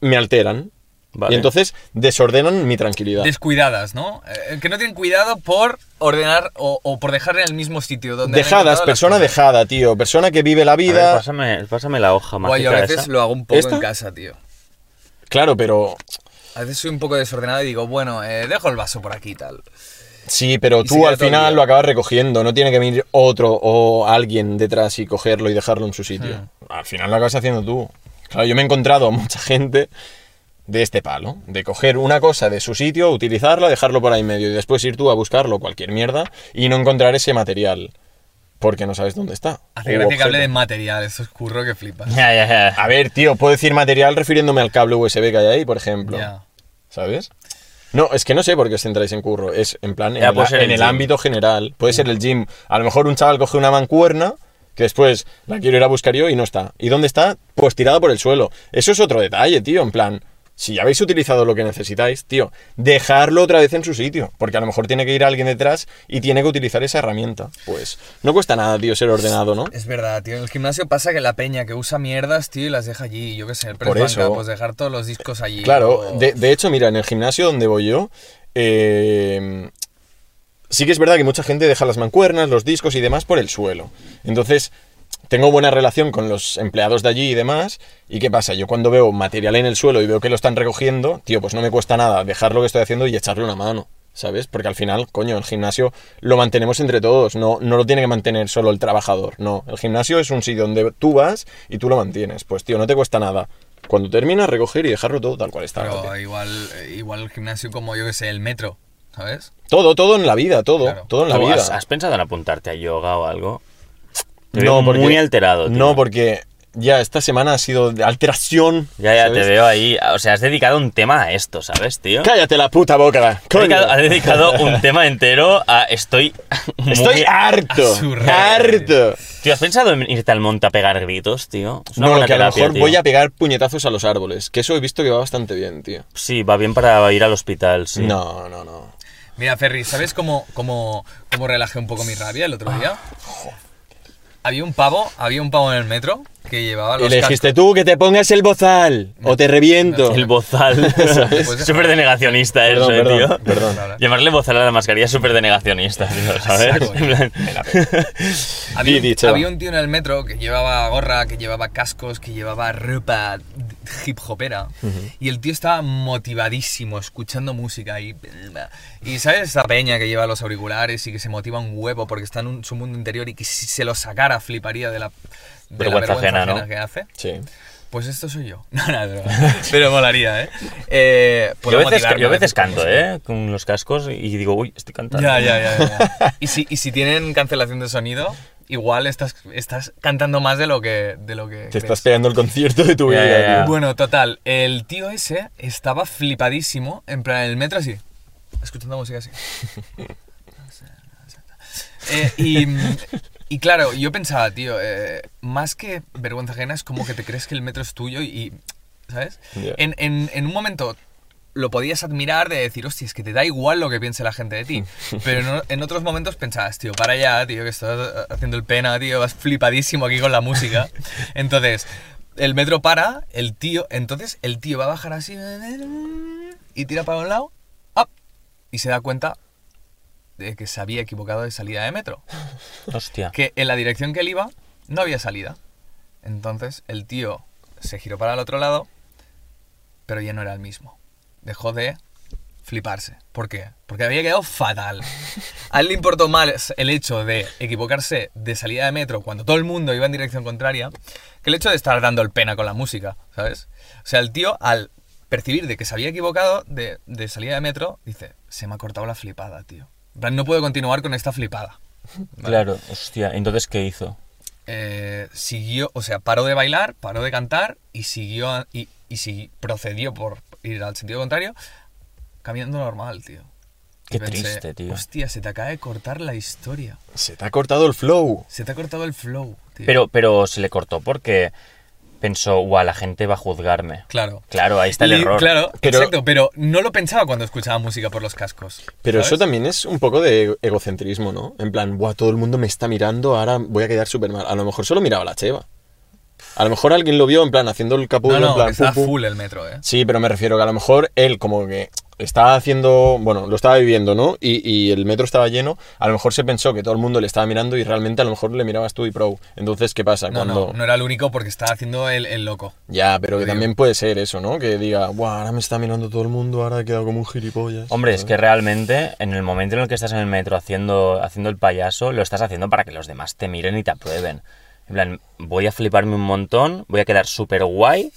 me alteran. Vale. Y entonces desordenan mi tranquilidad. Descuidadas, ¿no? Que no tienen cuidado por ordenar o por dejar en el mismo sitio donde... Dejadas, persona dejada, tío. Persona que vive la vida... A ver, pásame la hoja mágica. Guay, yo a veces esa. Lo hago un poco ¿Esta? En casa, tío. Claro, pero... A veces soy un poco desordenado y digo, bueno, dejo el vaso por aquí y tal. Sí, pero tú al final lo acabas recogiendo. No tiene que venir otro o alguien detrás y cogerlo y dejarlo en su sitio. Al final lo acabas haciendo tú. Claro, yo me he encontrado a mucha gente de este palo, de coger una cosa de su sitio, utilizarla, dejarlo por ahí en medio y después ir tú a buscarlo, cualquier mierda, y no encontrar ese material porque no sabes dónde está. Hace gracia que hable de material, eso es curro que flipas. A ver, tío, puedo decir material refiriéndome al cable USB que hay ahí, por ejemplo. ¿Sabes? No, es que no sé por qué os centráis en curro. Es en plan, en el ámbito general. Puede ser el gym. A lo mejor un chaval coge una mancuerna que después la quiero ir a buscar yo y no está. ¿Y dónde está? Pues tirada por el suelo. Eso es otro detalle, tío. En plan, si ya habéis utilizado lo que necesitáis, tío, dejarlo otra vez en su sitio. Porque a lo mejor tiene que ir alguien detrás y tiene que utilizar esa herramienta. Pues no cuesta nada, tío, ser ordenado, ¿no? Es verdad, tío. En el gimnasio pasa que la peña que usa mierdas, tío, las deja allí. Yo qué sé, el press banca, pues dejar todos los discos allí. Claro, o... de hecho, mira, en el gimnasio donde voy yo, sí que es verdad que mucha gente deja las mancuernas, los discos y demás por el suelo. Entonces... Tengo buena relación con los empleados de allí y demás. ¿Y qué pasa? Yo cuando veo material en el suelo y veo que lo están recogiendo, tío, pues no me cuesta nada dejar lo que estoy haciendo y echarle una mano, ¿sabes? Porque al final, coño, el gimnasio lo mantenemos entre todos. No lo tiene que mantener solo el trabajador, no. El gimnasio es un sitio donde tú vas y tú lo mantienes. Pues, tío, no te cuesta nada. Cuando terminas, recoger y dejarlo todo tal cual está. Pero igual el gimnasio como, yo que sé, el metro, ¿sabes? Todo en la vida, todo. Claro. Todo en la vida. ¿Has pensado en apuntarte a yoga o algo? No, porque, muy alterado, tío. No, porque ya esta semana ha sido de alteración. Ya, ¿sabes? Te veo ahí. O sea, has dedicado un tema a esto, ¿sabes, tío? Cállate la puta boca. Has dedicado un tema entero a... Estoy harto. Harto. Tío, ¿has pensado en irte al monte a pegar gritos, tío? No, que terapia, a lo mejor, tío, voy a pegar puñetazos a los árboles. Que eso he visto que va bastante bien, tío. Sí, va bien para ir al hospital, sí. No. Mira, Ferri, ¿sabes cómo relajé un poco mi rabia el otro día? Había un pavo en el metro que llevaba los elegiste cascos. Tú que te pongas el bozal o te reviento. El bozal, ¿sabes? Pues, súper denegacionista eso, tío. Perdón. Llamarle bozal a la mascarilla es súper denegacionista, tío, ¿sabes? En plan... había un tío en el metro que llevaba gorra, que llevaba cascos, que llevaba ropa hip hopera y el tío estaba motivadísimo escuchando música y ¿sabes? Esa peña que lleva los auriculares y que se motiva un huevo porque está en su mundo interior y que si se lo sacara fliparía de la vergüenza ajena, ¿no? Que hace. Sí. Pues esto soy yo. No, pero molaría, ¿eh? Yo a veces canto, ¿eh? Con los cascos y digo, uy, estoy cantando. Ya. Y si tienen cancelación de sonido, igual estás cantando más de lo que te estás pegando el concierto de tu vida. Yeah. Bueno, total, el tío ese estaba flipadísimo, en plan, en el metro así, escuchando música así. Y claro, yo pensaba, tío, más que vergüenza ajena es como que te crees que el metro es tuyo y, ¿sabes? Yeah. En un momento lo podías admirar de decir, hostia, es que te da igual lo que piense la gente de ti. Pero en otros momentos pensabas, tío, para allá, tío, que estás haciendo el pena, tío, vas flipadísimo aquí con la música. Entonces, el metro para, entonces el tío va a bajar así y tira para un lado, ¡up! Y se da cuenta de que se había equivocado de salida de metro. Hostia. Que en la dirección que él iba no había salida. Entonces el tío se giró para el otro lado, pero ya no era el mismo. Dejó de fliparse. ¿Por qué? Porque había quedado fatal. A él le importó más el hecho de equivocarse de salida de metro cuando todo el mundo iba en dirección contraria que el hecho de estar dando el pena con la música, ¿sabes? O sea, el tío al percibir de que se había equivocado de salida de metro dice, se me ha cortado la flipada, tío. No puedo continuar con esta flipada. ¿Vale? Claro, hostia. ¿Entonces qué hizo? Siguió, o sea, paró de bailar, paró de cantar y siguió y procedió por ir al sentido contrario, caminando normal, tío. Qué triste, tío. Hostia, se te acaba de cortar la historia. Se te ha cortado el flow. Tío. Pero se le cortó porque pensó, guau, la gente va a juzgarme. Claro, ahí está el error. Claro, pero, exacto, pero no lo pensaba cuando escuchaba música por los cascos. Pero ¿sabes? Eso también es un poco de egocentrismo, ¿no? En plan, guau, todo el mundo me está mirando, ahora voy a quedar súper mal. A lo mejor solo miraba la cheva. A lo mejor alguien lo vio en plan haciendo el capullo. No, estaba full el metro, ¿eh? Sí, pero me refiero que a lo mejor él como que estaba haciendo... Bueno, lo estaba viviendo, ¿no? Y el metro estaba lleno. A lo mejor se pensó que todo el mundo le estaba mirando y realmente a lo mejor le mirabas tú y pro. Entonces, ¿qué pasa? No era el único porque estaba haciendo el loco. Ya, pero que también puede ser eso, ¿no? Que diga, guau, ahora me está mirando todo el mundo, ahora he quedado como un gilipollas. Hombre, ¿sabes? Es que realmente en el momento en el que estás en el metro haciendo el payaso, lo estás haciendo para que los demás te miren y te aprueben. En plan, voy a fliparme un montón, voy a quedar súper guay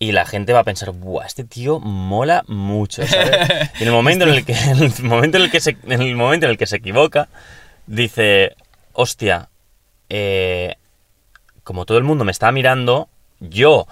y la gente va a pensar, buah, este tío mola mucho, ¿sabes? Y en el momento en el que se equivoca, dice, hostia, como todo el mundo me está mirando, yo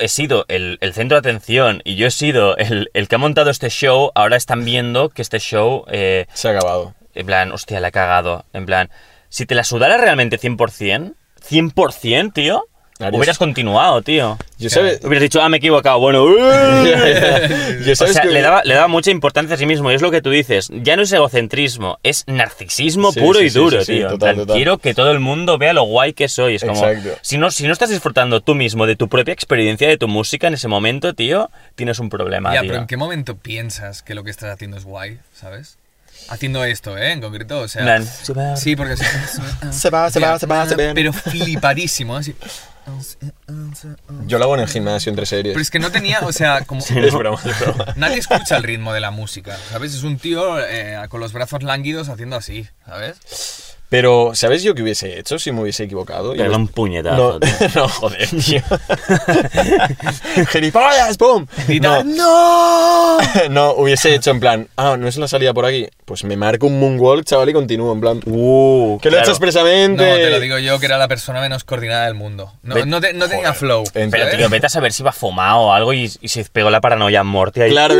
he sido el centro de atención y yo he sido el que ha montado este show, ahora están viendo que este show... se ha acabado. En plan, hostia, la he cagado, en plan... Si te la sudara realmente 100%, tío, claro, hubieras continuado, tío. Hubieras dicho, me he equivocado, bueno... O sea, le daba mucha importancia a sí mismo, y es lo que tú dices, ya no es egocentrismo, es narcisismo puro y duro, tío. Total. Quiero que todo el mundo vea lo guay que soy. Es como, si no estás disfrutando tú mismo de tu propia experiencia, de tu música en ese momento, tío, tienes un problema, tío. Ya, pero ¿en qué momento piensas que lo que estás haciendo es guay, sabes? Haciendo esto, en concreto, o sea... Sí, porque... Se va. Pero flipadísimo, así... Yo lo hago en el gimnasio entre series. Pero es que no tenía, o sea, como... Sí, es broma, Nadie escucha el ritmo de la música, ¿sabes? Es un tío con los brazos lánguidos haciendo así, ¿sabes? Pero, ¿sabes yo qué hubiese hecho si me hubiese equivocado? Perdón, un puñetazo. No, joder, tío. ¡Gilipollas! ¡Pum! No, hubiese hecho en plan, no es la salida por aquí. Pues me marco un moonwalk, chaval, y continúo en plan, que lo he hecho expresamente. No, te lo digo yo, que era la persona menos coordinada del mundo. No tenía flow. Pero, tío, vete a saber si iba fumado o algo y se pegó la paranoia muerte ahí. Claro.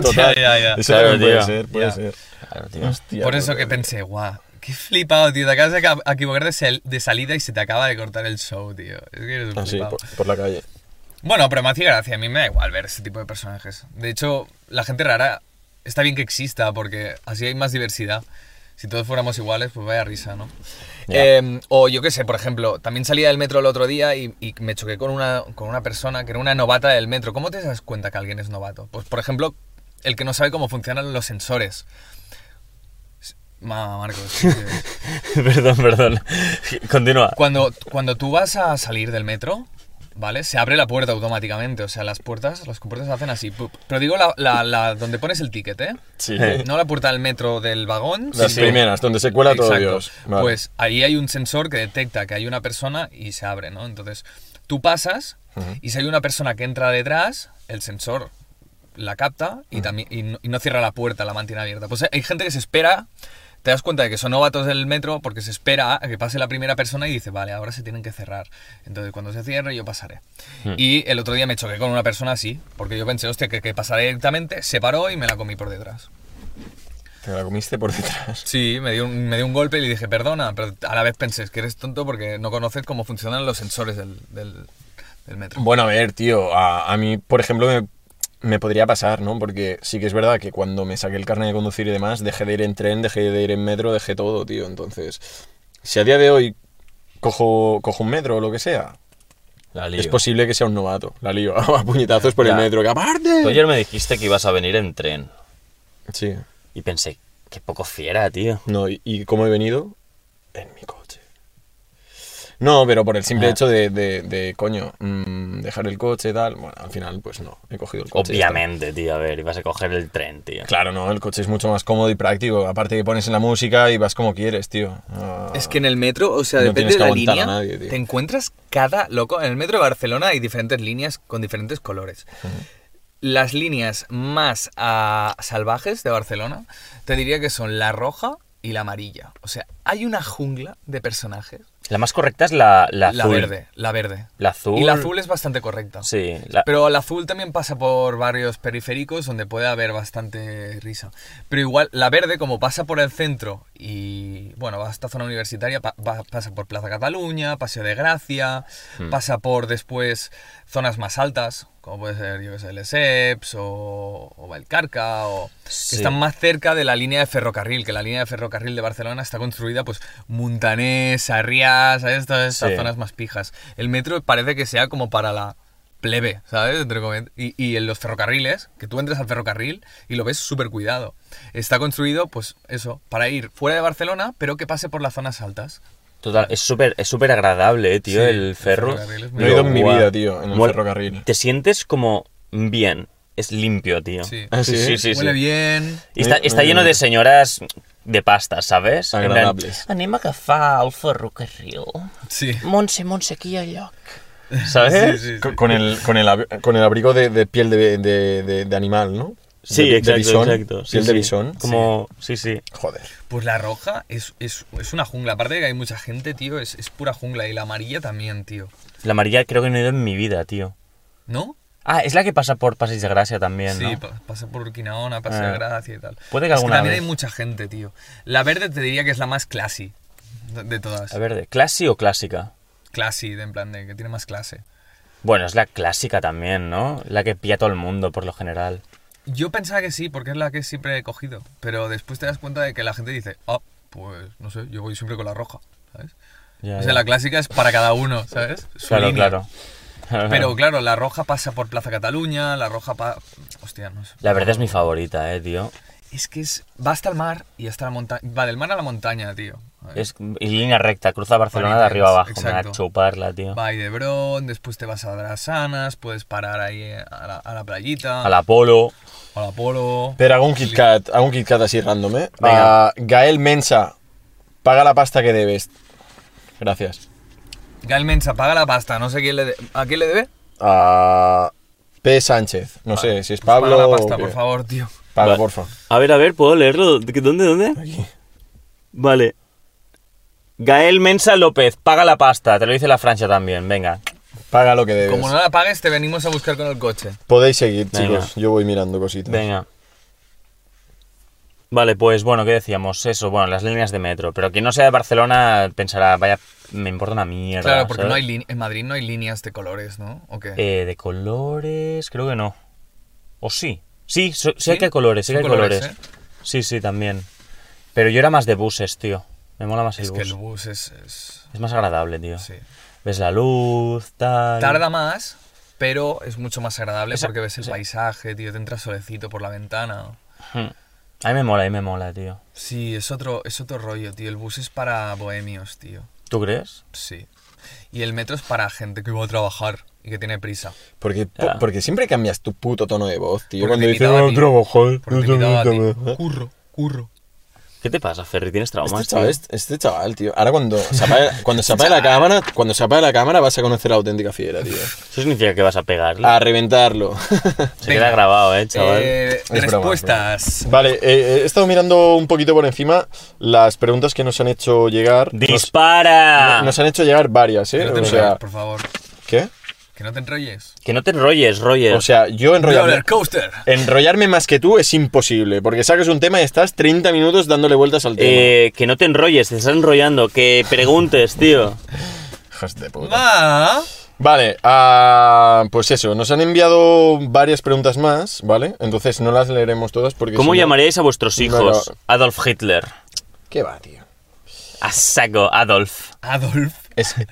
Total. Ya. Eso claro, puede ser. Claro, tío. Hostia, por eso que pensé, guau. Qué flipado, tío. Te acabas de equivocar de salida y se te acaba de cortar el show, tío. Es que eres un flipado. Por la calle. Bueno, pero me hacía gracia. A mí me da igual ver ese tipo de personajes. De hecho, la gente rara está bien que exista porque así hay más diversidad. Si todos fuéramos iguales, pues vaya risa, ¿no? Yeah. O yo qué sé, por ejemplo, también salía del metro el otro día y me choqué con una persona que era una novata del metro. ¿Cómo te das cuenta que alguien es novato? Pues, por ejemplo, el que no sabe cómo funcionan los sensores. Mamá, Marcos. Perdón. Continúa. Cuando tú vas a salir del metro, ¿vale? Se abre la puerta automáticamente. O sea, las compuertas hacen así. Pero digo la donde pones el ticket, ¿eh? Sí. No la puerta del metro del vagón. Las primeras, donde se cuela todo Dios. Vale. Pues ahí hay un sensor que detecta que hay una persona y se abre, ¿no? Entonces, tú pasas y si hay una persona que entra detrás, el sensor la capta y no cierra la puerta, la mantiene abierta. Pues hay gente que se espera... Te das cuenta de que son novatos del metro porque se espera a que pase la primera persona y dice, vale, ahora se tienen que cerrar. Entonces, cuando se cierre, yo pasaré. Y el otro día me choqué con una persona así, porque yo pensé, hostia, que pasaré directamente, se paró y me la comí por detrás. ¿Te la comiste por detrás? Sí, me dio un golpe y le dije, perdona, pero a la vez pensé, es que eres tonto porque no conoces cómo funcionan los sensores del metro. Bueno, a ver, tío, a mí, por ejemplo, me podría pasar, ¿no? Porque sí que es verdad que cuando me saqué el carnet de conducir y demás, dejé de ir en tren, dejé de ir en metro, dejé todo, tío. Entonces, si a día de hoy cojo un metro o lo que sea, la lío. Es posible que sea un novato. La lío a puñetazos por el metro. ¡Que aparte! Tú ayer me dijiste que ibas a venir en tren. Sí. Y pensé, qué poco fiera, tío. No, ¿y cómo he venido? En mi coche. No, pero por el simple hecho de coño, dejar el coche, tal. Bueno, al final, pues no, he cogido el coche. Obviamente, tío, a ver, ibas a coger el tren, tío. Claro, no, el coche es mucho más cómodo y práctico. Aparte que pones en la música y vas como quieres, tío. Es que en el metro, o sea, no depende de la línea, nadie, te encuentras cada loco. En el metro de Barcelona hay diferentes líneas con diferentes colores. Las líneas más salvajes de Barcelona, te diría que son la roja y la amarilla. O sea, hay una jungla de personajes. La más correcta es la azul. La verde. La azul. Y la azul es bastante correcta. Sí. Pero la azul también pasa por barrios periféricos donde puede haber bastante risa. Pero igual, la verde, como pasa por el centro y, bueno, va hasta zona universitaria, pasa por Plaza Cataluña, Paseo de Gracia, pasa por después zonas más altas, como puede ser, yo qué sé, el ESEPS o Valcarca, que están más cerca de la línea de ferrocarril, que la línea de ferrocarril de Barcelona está construida, pues, Montaner, Sarrià, ¿sabes? Todas esas zonas más pijas. El metro parece que sea como para la plebe, ¿sabes? Y en los ferrocarriles, que tú entras al ferrocarril y lo ves súper cuidado. Está construido, pues, eso, para ir fuera de Barcelona, pero que pase por las zonas altas. Total, es súper agradable, tío, el ferro. No he ido en mi vida, tío, en el ferrocarril. Te sientes como bien, es limpio, tío. Sí, sí. Huele bien. Y está lleno de señoras de pasta, ¿sabes? Agradables. Anem a agafar el ferrocarril. Sí. Montse, aquí a lloc. ¿Sabes? Sí. Con el abrigo de piel de animal, ¿no? Sí, exacto. Sí, el de bisón. Como... Sí. Joder. Pues la roja es una jungla. Aparte de que hay mucha gente, tío, es pura jungla. Y la amarilla también, tío. La amarilla creo que no he ido en mi vida, tío. ¿No? Ah, es la que pasa por Paseo de Gracia también, ¿no? Sí, pasa por Urquinaona, Paseo de Gracia y tal. Puede que alguna vez. También hay mucha gente, tío. La verde te diría que es la más classy de todas. La verde. ¿Classy o clásica? Classy, en plan de que tiene más clase. Bueno, es la clásica también, ¿no? La que pilla todo el mundo, por lo general. Yo pensaba que sí, porque es la que siempre he cogido. Pero después te das cuenta de que la gente dice, pues no sé, yo voy siempre con la roja, ¿sabes? Yeah, o sea, la clásica es para cada uno, ¿sabes? Claro. Pero claro, la roja pasa por Plaza Cataluña, la roja Hostia, no sé. La verde es mi favorita, tío. Es que va hasta el mar y hasta la montaña. Va del mar a la montaña, tío. Y línea recta, cruza Barcelona de arriba abajo. Me va a chuparla, tío. Va de Bron, después te vas a las Sanas, puedes parar ahí a la playita. Al Apolo. Pero hago un KitKat así random, ¿eh? Gael Mensa, paga la pasta que debes. Gracias. Gael Mensa, paga la pasta. No sé ¿a quién le debe? A P. Sánchez. No sé si es Pablo. Paga la pasta, por favor, tío. Paga, porfa. A ver, ¿puedo leerlo? ¿Dónde? Aquí. Vale. Gael Mensa López, paga la pasta. Te lo dice la Francia también, venga. Paga lo que debes. Como no la pagues, te venimos a buscar con el coche. Podéis seguir, chicos. Yo voy mirando cositas. Venga. Vale, pues bueno, ¿qué decíamos? Eso, bueno, las líneas de metro. Pero quien no sea de Barcelona pensará, vaya, me importa una mierda. Claro, porque ¿sabes? En Madrid no hay líneas de colores, ¿no? ¿O qué? De colores, creo que no. ¿O sí? Sí, hay colores. Sí, también. Pero yo era más de buses, tío. Me mola más el bus. Es que el bus es más agradable, tío. Sí. Ves la luz, tal... Tarda más, pero es mucho más agradable porque ves el paisaje, tío. Te entra solecito por la ventana. A mí me mola, tío. Sí, es otro rollo, tío. El bus es para bohemios, tío. ¿Tú crees? Sí. Y el metro es para gente que va a trabajar y que tiene prisa. Porque siempre cambias tu puto tono de voz, tío. Porque cuando dices, trabajar, curro. ¿Qué te pasa, Ferri? ¿Tienes traumas? Este chaval, tío. Ahora cuando se apague la cámara vas a conocer a la auténtica fiera, tío. Eso significa que vas a pegarlo. A reventarlo. Se queda grabado, chaval. Respuestas. Vale, he estado mirando un poquito por encima las preguntas que nos han hecho llegar. ¡Dispara! Nos han hecho llegar varias, Que no te enrolles, por favor. ¿Qué? Que no te enrolles. Que no te enrolles, Roger. O sea, yo enrollarme más que tú es imposible, porque sacas un tema y estás 30 minutos dándole vueltas al tema. Que no te enrolles, te estás enrollando. Que preguntes, tío. Hijas de puta. Vale, pues eso, nos han enviado varias preguntas más, ¿vale? Entonces no las leeremos todas porque... ¿Cómo llamaríais a vuestros hijos? No. Adolf Hitler. ¿Qué va, tío? A saco, Adolf.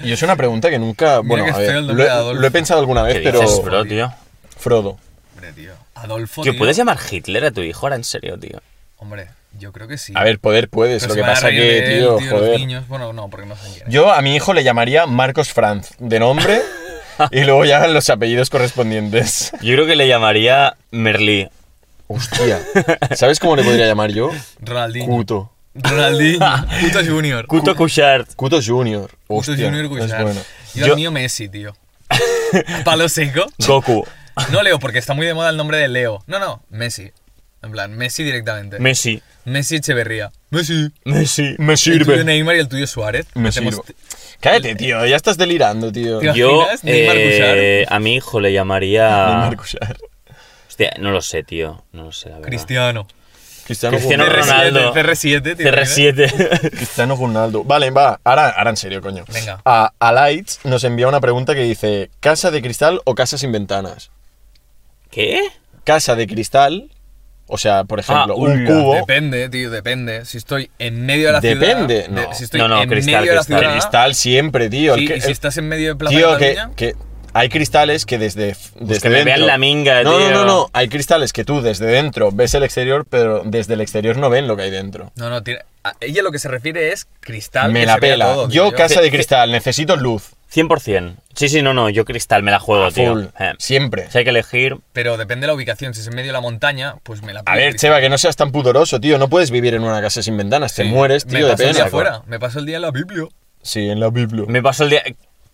Y es una pregunta que nunca... Bueno, que a ver, lo he pensado alguna vez, pero... ¿Qué dices, bro, tío? Frodo. Hombre, tío. Adolfo, tío. ¿Puedes llamar Hitler a tu hijo ahora? En serio, tío. Hombre, yo creo que sí. A ver, puedes. Pero lo que pasa es que, tío, joder. Los niños, bueno, no, porque no se quieren. Yo a mi hijo le llamaría Marcos Franz, de nombre, y luego ya los apellidos correspondientes. Yo creo que le llamaría Merlí. Hostia. ¿Sabes cómo le podría llamar yo? Ronaldinho. Ronaldinho. Cuto Junior. Cuto Cushart. Cuto Junior. Hostia, Cuto Junior Cushart. Bueno. Yo mío Messi, tío. Palo seco. Goku. No Leo, porque está muy de moda el nombre de Leo. No, Messi. En plan, Messi directamente. Messi Echeverría. Messi. Me sirve. El tuyo Neymar y el tuyo Suárez. Me sirve. Cállate, tío. Ya estás delirando, tío. Yo Neymar Cushart. A mi hijo le llamaría... Neymar Cushart. Hostia, no lo sé, tío. No lo sé, la verdad. Cristiano Ronaldo. CR7, tío. CR7. Cristiano Ronaldo. Vale, va. Ahora en serio, coño. Venga. A Alights nos envía una pregunta que dice: ¿casa de cristal o casa sin ventanas? ¿Qué? Casa de cristal. O sea, por ejemplo, un cubo. Depende, tío, depende. Si estoy en medio de la ciudad. Depende. No. Si estoy en cristal, medio de la ciudad. Cristal siempre, tío. Sí, y si estás en medio de Plaza Cataluña. Hay cristales que desde que me dentro... vean la minga, tío. No. Hay cristales que tú desde dentro ves el exterior, pero desde el exterior no ven lo que hay dentro. No, tío. A ella lo que se refiere es cristal. Me que la se pela. Todo, yo casa de cristal, necesito luz. 100%. Sí, no, yo cristal me la juego, tío. Full. Siempre. Si hay que elegir... Pero depende de la ubicación. Si es en medio de la montaña, pues me la pela. A ver, Cheva, que no seas tan pudoroso, tío. No puedes vivir en una casa sin ventanas. Sí. Te mueres, tío, de pena. Me paso el día en la Biblia. Sí, en la Biblia. Me paso el día...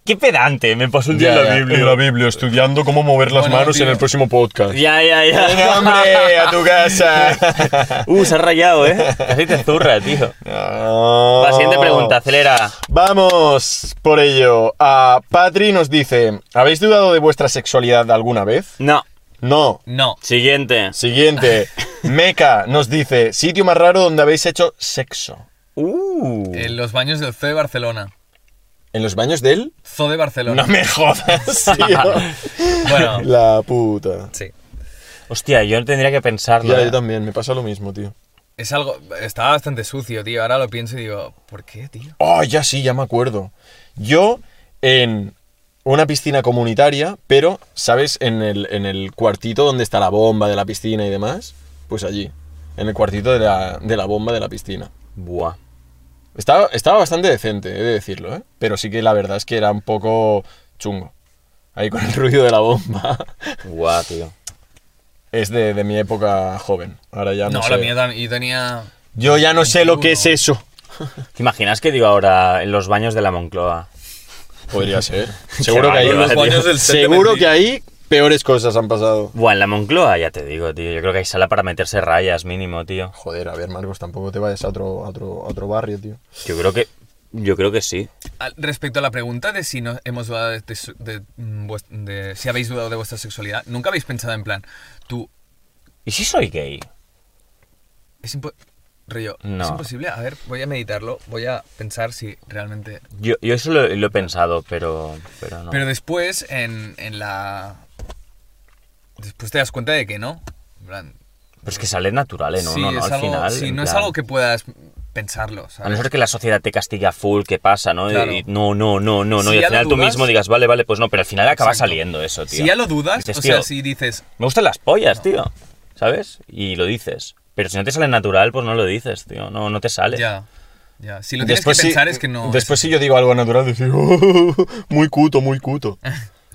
¡Qué pedante! Me pasó un día en la Biblia, estudiando cómo mover las manos, tío. En el próximo podcast. Ya. ¡Venga, hombre! ¡A tu casa! Se ha rayado, ¿eh? Casi te zurra, tío. No. La siguiente pregunta, acelera. Vamos por ello. Patri nos dice: ¿habéis dudado de vuestra sexualidad alguna vez? No. Siguiente. Meca nos dice: ¿sitio más raro donde habéis hecho sexo? En los baños del Zoo de Barcelona. ¿En los baños del...? Zoo de Barcelona. No me jodas, tío. Bueno. La puta. Sí. Hostia, yo tendría que pensarlo. Ya, yo también. Me pasa lo mismo, tío. Es algo... Estaba bastante sucio, tío. Ahora lo pienso y digo... ¿Por qué, tío? Oh, ya me acuerdo. Yo en una piscina comunitaria, pero, ¿sabes? En el cuartito donde está la bomba de la piscina y demás. Pues allí. En el cuartito de la bomba de la piscina. Buah. Estaba bastante decente, he de decirlo, ¿eh? Pero sí que la verdad es que era un poco chungo. Ahí con el ruido de la bomba. Guau, tío. Es de mi época joven. Ahora ya no sé. No, la mía yo tenía... Yo ya no sé lo que es eso. ¿Te imaginas que digo ahora en los baños de la Moncloa? Podría ser. Seguro que hay... En los baños del seguro que ahí peores cosas han pasado. Buah, en la Moncloa, ya te digo, tío. Yo creo que hay sala para meterse rayas mínimo, tío. Joder, a ver, Marcos, tampoco te vayas a otro barrio, tío. Yo creo que sí. Respecto a la pregunta de si no hemos dudado de si habéis dudado de vuestra sexualidad, nunca habéis pensado en plan, tú... ¿Y si soy gay? Es imposible. A ver, voy a meditarlo, voy a pensar si realmente... Yo eso lo he pensado, pero no. Pero después, después te das cuenta de que no. En plan, pero es que sale natural, ¿eh? No, sí, no, al final. Sí, no es algo que puedas pensarlo, ¿sabes? A no ser que la sociedad te castiga full, ¿qué pasa, no? Claro. Y no. Si y al final dudas, tú mismo digas, vale, pues no, pero al final acaba saliendo eso, tío. Si ya lo dudas, dices, o sea, si dices... Me gustan las pollas, no, tío, ¿sabes? Y lo dices. Pero si no te sale natural, pues no lo dices, tío. No te sale. Ya. Si lo tienes después que pensar es que no... Después si yo digo algo natural, decir, oh, muy cuto.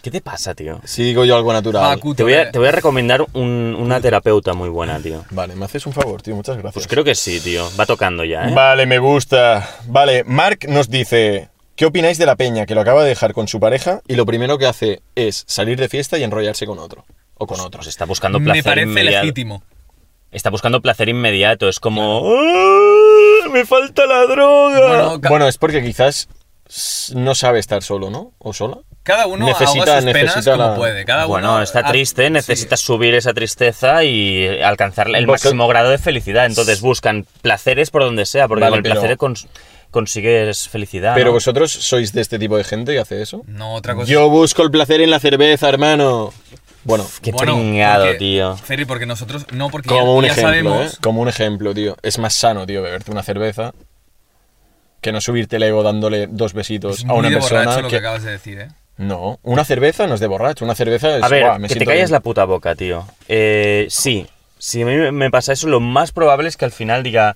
¿Qué te pasa, tío? Si digo yo algo natural. Te voy a recomendar una terapeuta muy buena, tío. Vale, me haces un favor, tío. Muchas gracias. Pues creo que sí, tío. Va tocando ya, ¿eh? Vale, me gusta. Vale, Marc nos dice... ¿Qué opináis de la peña que lo acaba de dejar con su pareja y lo primero que hace es salir de fiesta y enrollarse con otro? O con otros. Está buscando placer inmediato. Me parece legítimo. Está buscando placer inmediato. Es como... Claro. ¡Me falta la droga! Bueno, es porque quizás no sabe estar solo, ¿no? O sola. Cada uno necesita, ahoga sus penas como puede. Cada uno está triste, necesita subir esa tristeza y alcanzar el máximo grado de felicidad. Entonces buscan placeres por donde sea, porque con el placer consigues felicidad. Pero vosotros sois de este tipo de gente que hace eso. No, otra cosa. Yo busco el placer en la cerveza, hermano. Bueno, qué pringado, tío. Ferri, porque nosotros no, porque ya sabemos. Como un ejemplo, tío. Es más sano, tío, beberte una cerveza que no subirte el ego dándole dos besitos a una persona. Es muy de borracho lo que acabas de decir, ¿eh? No, una cerveza no es de borracho, una cerveza es... A ver, que te calles la puta boca, tío. Sí, si a mí me pasa eso, lo más probable es que al final diga...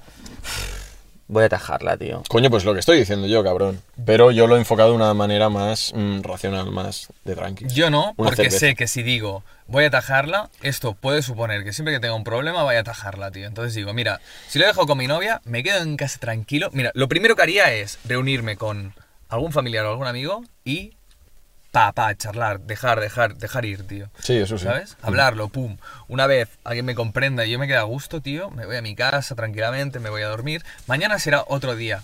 Voy a atajarla, tío. Coño, pues lo que estoy diciendo yo, cabrón. Pero yo lo he enfocado de una manera más racional, más de tranqui. Yo no, porque sé que si digo voy a atajarla, esto puede suponer que siempre que tenga un problema vaya a atajarla, tío. Entonces digo, mira, si lo dejo con mi novia, me quedo en casa tranquilo. Mira, lo primero que haría es reunirme con algún familiar o algún amigo y... charlar, dejar ir, tío. Sí, eso sí. ¿Sabes? Hablarlo, pum. Una vez alguien me comprenda y yo me quedo a gusto, tío, me voy a mi casa tranquilamente, me voy a dormir. Mañana será otro día.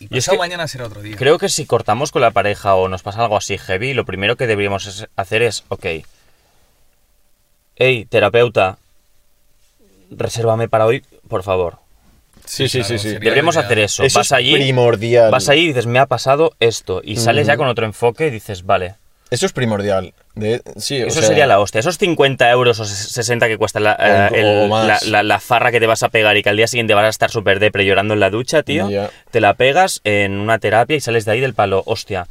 Y es que mañana será otro día. Creo que si cortamos con la pareja o nos pasa algo así heavy, lo primero que deberíamos hacer es, ok, hey, terapeuta, resérvame para hoy, por favor. Sí, claro. Deberíamos hacer eso. Eso vas allí, primordial. Vas allí y dices, me ha pasado esto. Y sales ya con otro enfoque y dices, vale. Eso es primordial. Eso sería la hostia. Esos 50 euros o 60 que cuesta la farra que te vas a pegar y que al día siguiente vas a estar súper depre llorando en la ducha, tío. Yeah. Te la pegas en una terapia y sales de ahí del palo. Hostia.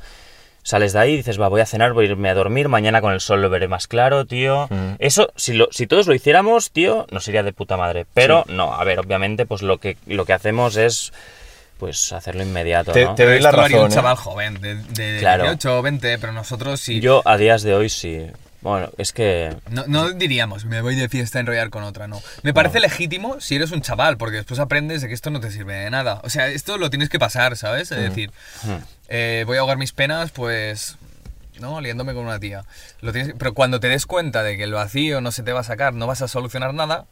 Sales de ahí y dices, va, voy a cenar, voy a irme a dormir, mañana con el sol lo veré más claro, tío. Eso, si todos lo hiciéramos, tío, nos iría de puta madre. Pero no, a ver, obviamente, pues lo que hacemos es pues hacerlo inmediato, ¿no? Te doy la razón, un chaval joven, de 18 o 20, pero nosotros sí... Yo a días de hoy sí... Bueno, es que... No diríamos, me voy de fiesta a enrollar con otra, no. Me parece legítimo si eres un chaval, porque después aprendes de que esto no te sirve de nada. O sea, esto lo tienes que pasar, ¿sabes? Es decir, voy a ahogar mis penas, pues... ¿no? Liándome con una tía. Pero cuando te des cuenta de que el vacío no se te va a sacar, no vas a solucionar nada,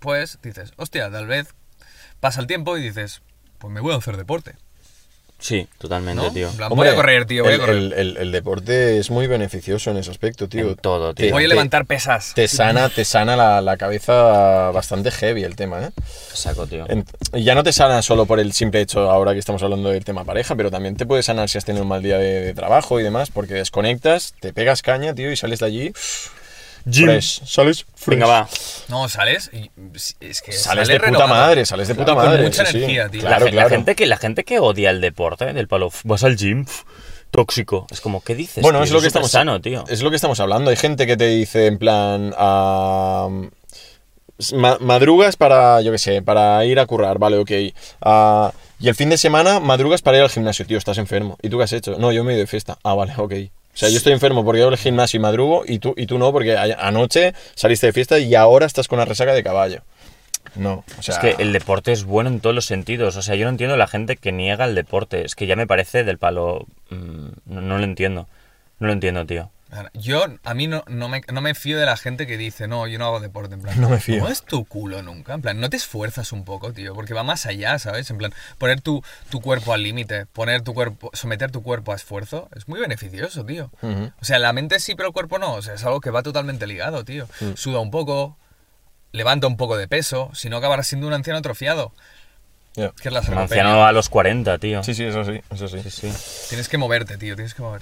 pues dices, hostia, tal vez pasa el tiempo y dices, pues me voy a hacer deporte. Sí, totalmente, ¿no? Tío. Hombre, voy a correr, tío. El deporte es muy beneficioso en ese aspecto, tío. En todo, tío. Voy a levantar pesas. Te sana la cabeza bastante heavy el tema, ¿eh? Saco, tío. Ya no te sana solo por el simple hecho ahora que estamos hablando del tema pareja, pero también te puede sanar si has tenido un mal día de trabajo y demás, porque desconectas, te pegas caña, tío, y sales de allí... Fresh. Sales fresh. Venga, va. No, sales y es que sales de renovado. Puta madre. Con mucha energía, tío. Claro. La gente que odia el deporte, del palo, vas al gym, tóxico. Es como, ¿qué dices? Bueno, tío? Es lo que estamos sano, tío. Es lo que estamos hablando. Hay gente que te dice en plan madrugas para, yo qué sé, para ir a currar, vale, ok. Y el fin de semana madrugas para ir al gimnasio, tío, estás enfermo. ¿Y tú qué has hecho? No, yo me he ido de fiesta. Ah, vale, ok. O sea, yo estoy enfermo porque yo voy al gimnasio y madrugo y tú no, porque anoche saliste de fiesta y ahora estás con una resaca de caballo. No, o sea... Es que el deporte es bueno en todos los sentidos. O sea, yo no entiendo la gente que niega el deporte. Es que ya me parece del palo... No lo entiendo. No lo entiendo, tío. Yo, a mí no me fío de la gente que dice, no, yo no hago deporte, en plan... No me fío. No es tu culo nunca, en plan, no te esfuerzas un poco, tío, porque va más allá, ¿sabes? En plan, poner tu cuerpo al límite, someter tu cuerpo a esfuerzo, es muy beneficioso, tío. O sea, la mente sí, pero el cuerpo no, o sea, es algo que va totalmente ligado, tío. Suda un poco, levanta un poco de peso, si no acabarás siendo un anciano atrofiado. Yeah. Que es la un anciano a los 40, tío. Sí, eso sí. Tienes que moverte, tío,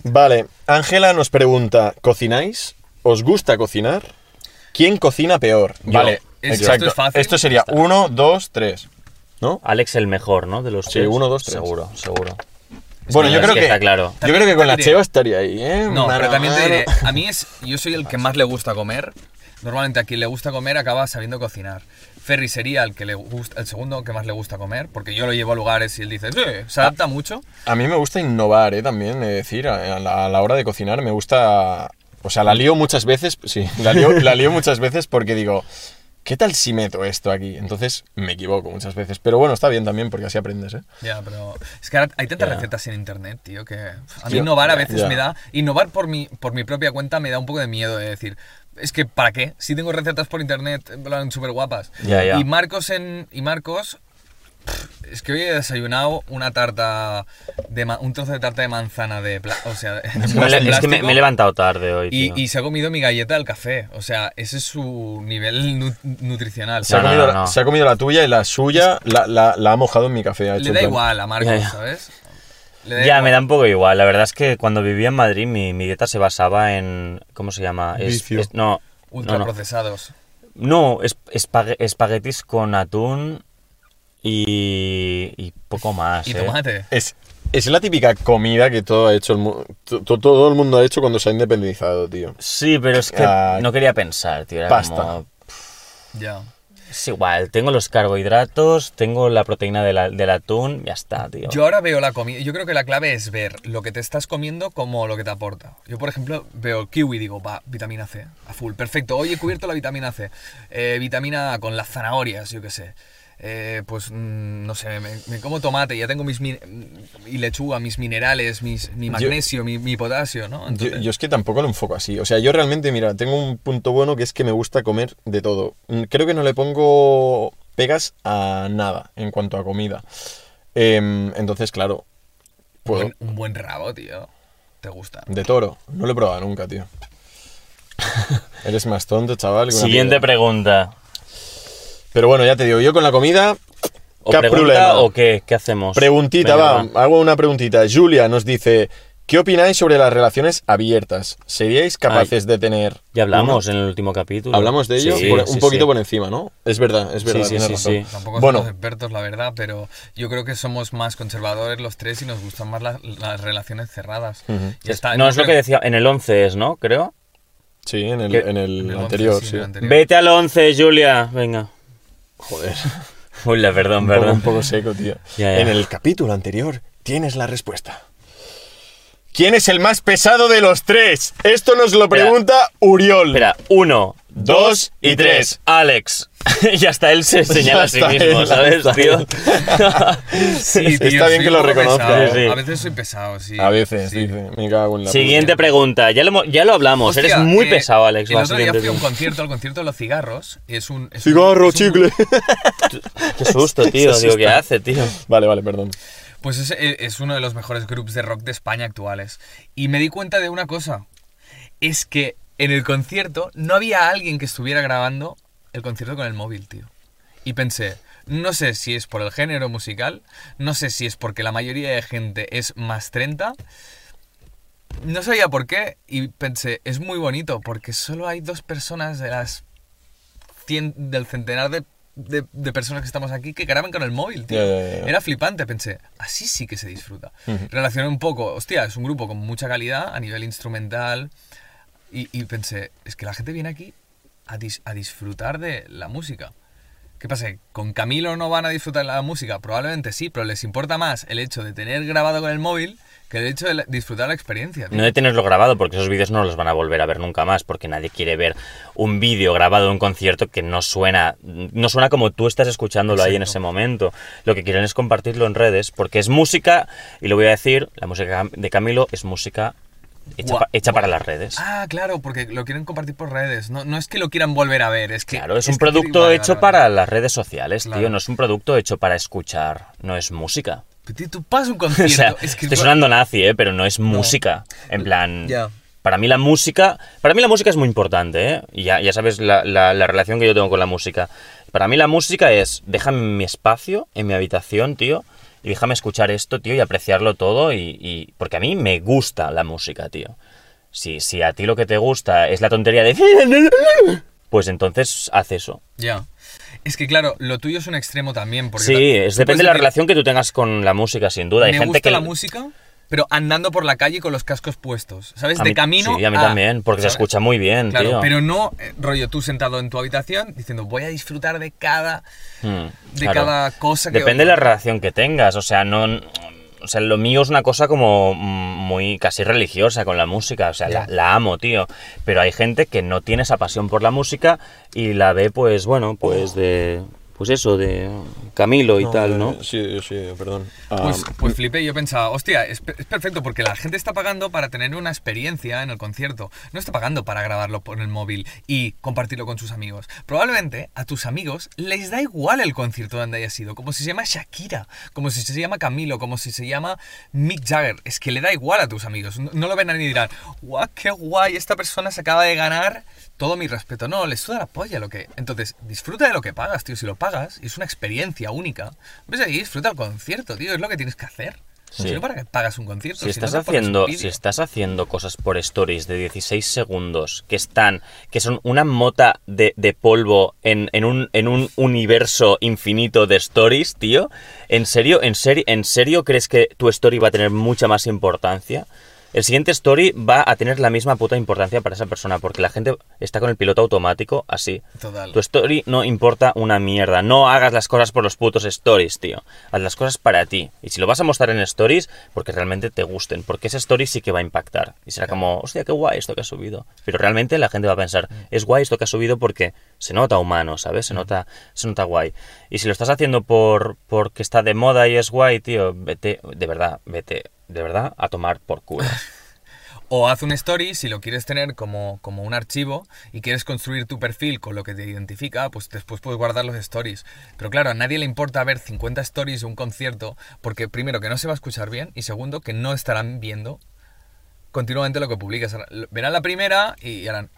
Vale, Ángela nos pregunta, ¿cocináis? ¿Os gusta cocinar? ¿Quién cocina peor? Yo. Vale, exacto. Esto es fácil. Esto sería 1, 2, 3. ¿no? Alex el mejor, ¿no? De los sí, tres. Uno, dos, tres. Seguro, seguro. Bueno, yo creo que está claro. Yo creo que con la Cheva estaría ahí, ¿eh? No, pero también te diré, a mí es, yo soy el que más le gusta comer. Normalmente a quien le gusta comer acaba sabiendo cocinar. Ferri sería el que le gusta, el segundo que más le gusta comer, porque yo lo llevo a lugares y él dice, sí, se adapta mucho. A mí me gusta innovar, también, es decir, a la hora de cocinar me gusta, o sea, la lío muchas veces, sí, la lío muchas veces porque digo, ¿qué tal si meto esto aquí? Entonces me equivoco muchas veces, pero bueno, está bien también porque así aprendes, ¿eh? Ya, pero es que ahora hay tantas recetas en internet, tío, que a mí innovar a veces me da, innovar por mi propia cuenta me da un poco de miedo de decir, es que ¿para qué? Si tengo recetas por internet, en súper guapas. Yeah. Y Marcos, es que hoy he desayunado una tarta, un trozo de tarta de manzana de plástico. O sea, es que me he levantado tarde hoy, tío. Y se ha comido mi galleta al café. O sea, ese es su nivel nutricional. Se ha comido la tuya y la suya la ha mojado en mi café. Le da igual a Marcos, ¿sabes? Ya, me da un poco igual. La verdad es que cuando vivía en Madrid mi dieta se basaba en... ¿Cómo se llama? No, ultraprocesados. No, espaguetis con atún y poco más. Y tomate. Es la típica comida que todo el mundo ha hecho cuando se ha independizado, tío. Sí, pero es que no quería pensar, tío. Era pasta. Ya. Es igual, tengo los carbohidratos, tengo la proteína del atún, ya está, tío. Yo ahora veo la comida, yo creo que la clave es ver lo que te estás comiendo como lo que te aporta. Yo, por ejemplo, veo kiwi y digo, va, vitamina C, a full, perfecto, hoy he cubierto la vitamina C, vitamina A con las zanahorias, yo qué sé. Pues no sé, me como tomate, ya tengo y lechuga, mis minerales, mi magnesio, mi potasio, ¿no? Entonces... Yo es que tampoco lo enfoco así. O sea, yo realmente, mira, tengo un punto bueno que es que me gusta comer de todo. Creo que no le pongo pegas a nada en cuanto a comida. Entonces, claro, puedo... Un buen rabo, tío. ¿Te gusta? De toro. No lo he probado nunca, tío. Eres más tonto, chaval. Siguiente pregunta. Pero bueno, ya te digo, yo con la comida, ¿qué problema? ¿O qué? ¿Qué hacemos? Preguntita, va. Hago una preguntita. Julia nos dice, ¿qué opináis sobre las relaciones abiertas? ¿Seríais capaces de tener...? Ya hablamos en el último capítulo. Hablamos de ello un poquito por encima, ¿no? Es verdad, tienes razón. Sí. Tampoco somos expertos, la verdad, pero yo creo que somos más conservadores los tres y nos gustan más las relaciones cerradas. Uh-huh. Ya está. No, es lo que decía, en el 11 es, ¿no? Creo. Sí, en el anterior, 11, sí. El anterior. Vete al 11, Julia, venga. Joder. Hola, perdón. Un poco seco, tío. Ya. En el capítulo anterior tienes la respuesta. ¿Quién es el más pesado de los tres? Esto nos lo pregunta Uriol. Espera, 1, 2 y 3. Alex. Y hasta él se señala a sí mismo, ¿sabes, tío? Sí, tío. Está bien que lo reconozca. Sí. A veces soy pesado, sí. A veces, dice. Me cago en la Siguiente pregunta. Ya lo hablamos. Hostia, eres muy pesado, Alex. El otro día fui a un concierto, al concierto de los cigarros. Chicle. Qué susto, tío. Digo, ¿qué hace, tío? Vale, perdón. Pues es uno de los mejores grupos de rock de España actuales. Y me di cuenta de una cosa. Es que en el concierto no había alguien que estuviera grabando el concierto con el móvil, tío. Y pensé, no sé si es por el género musical, no sé si es porque la mayoría de gente es más 30, no sabía por qué, y pensé, es muy bonito, porque solo hay 2 personas de las 100, del centenar de personas que estamos aquí que graban con el móvil, tío. Yeah. Era flipante, pensé, así sí que se disfruta. Uh-huh. Relacioné un poco, hostia, es un grupo con mucha calidad a nivel instrumental y pensé, es que la gente viene aquí a disfrutar de la música. ¿Qué pasa? ¿Con Camilo no van a disfrutar la música? Probablemente sí, pero les importa más el hecho de tener grabado con el móvil que el hecho de disfrutar la experiencia, tío. No de tenerlo grabado, porque esos vídeos no los van a volver a ver nunca más, porque nadie quiere ver un vídeo grabado de un concierto que no suena como tú estás escuchándolo. Exacto. Ahí en ese momento. Lo que quieren es compartirlo en redes, porque es música, y lo voy a decir, la música de Camilo es música hecha para las redes. Ah, claro, porque lo quieren compartir por redes. No es que lo quieran volver a ver, es que... Claro, es un producto hecho para las redes sociales, claro. Tío, no es un producto hecho para escuchar, no es música. Pero tú pasas un concierto... O sea, es que estoy sonando nazi, pero no es música. En plan... Yeah. Para mí la música es muy importante, ¿eh? Ya sabes la relación que yo tengo con la música. Para mí la música es... Déjame mi espacio en mi habitación, tío. Y déjame escuchar esto, tío, y apreciarlo todo. Y porque a mí me gusta la música, tío. Si a ti lo que te gusta es la tontería de... pues entonces haz eso. Ya. Es que claro, lo tuyo es un extremo también. Porque sí, es, depende de la relación que tú tengas con la música, sin duda. Hay me gente gusta que la música, pero andando por la calle con los cascos puestos, ¿sabes? De camino. Sí, a mí también, porque se escucha muy bien, claro, tío. Pero no, rollo, tú sentado en tu habitación diciendo, voy a disfrutar de cada cosa que... Depende de la relación que tengas, o sea, no... O sea, lo mío es una cosa como muy casi religiosa con la música, o sea, la amo, tío. Pero hay gente que no tiene esa pasión por la música y la ve, pues, bueno, pues de... Pues eso, de Camilo y tal, ¿no? Sí, sí, perdón. Pues flipé y yo pensaba, hostia, es perfecto porque la gente está pagando para tener una experiencia en el concierto. No está pagando para grabarlo por el móvil y compartirlo con sus amigos. Probablemente a tus amigos les da igual el concierto donde hayas ido. Como si se llama Shakira, como si se llama Camilo, como si se llama Mick Jagger. Es que le da igual a tus amigos. No lo ven a ni dirán, guau, qué guay, esta persona se acaba de ganar... Todo mi respeto. No, les suda la polla lo que... Entonces, disfruta de lo que pagas, tío. Si lo pagas, es una experiencia única. Ves ahí, disfruta el concierto, tío. Es lo que tienes que hacer. Sí. Si no, ¿para qué pagas un concierto? Si estás haciendo cosas por stories de 16 segundos que son una mota de polvo en un universo infinito de stories, tío, ¿en serio crees que tu story va a tener mucha más importancia? El siguiente story va a tener la misma puta importancia para esa persona, porque la gente está con el piloto automático así. Total. Tu story no importa una mierda. No hagas las cosas por los putos stories, tío. Haz las cosas para ti. Y si lo vas a mostrar en stories, porque realmente te gusten. Porque ese story sí que va a impactar. Y será como, hostia, qué guay esto que ha subido. Pero realmente la gente va a pensar, es guay esto que ha subido porque se nota humano, ¿sabes? Se nota guay. Y si lo estás haciendo porque está de moda y es guay, tío, vete, de verdad, a tomar por culo. O haz un story si lo quieres tener como un archivo y quieres construir tu perfil con lo que te identifica, pues después puedes guardar los stories. Pero claro, a nadie le importa ver 50 stories de un concierto porque, primero, que no se va a escuchar bien y, segundo, que no estarán viendo continuamente lo que publicas. Verán la primera y harán...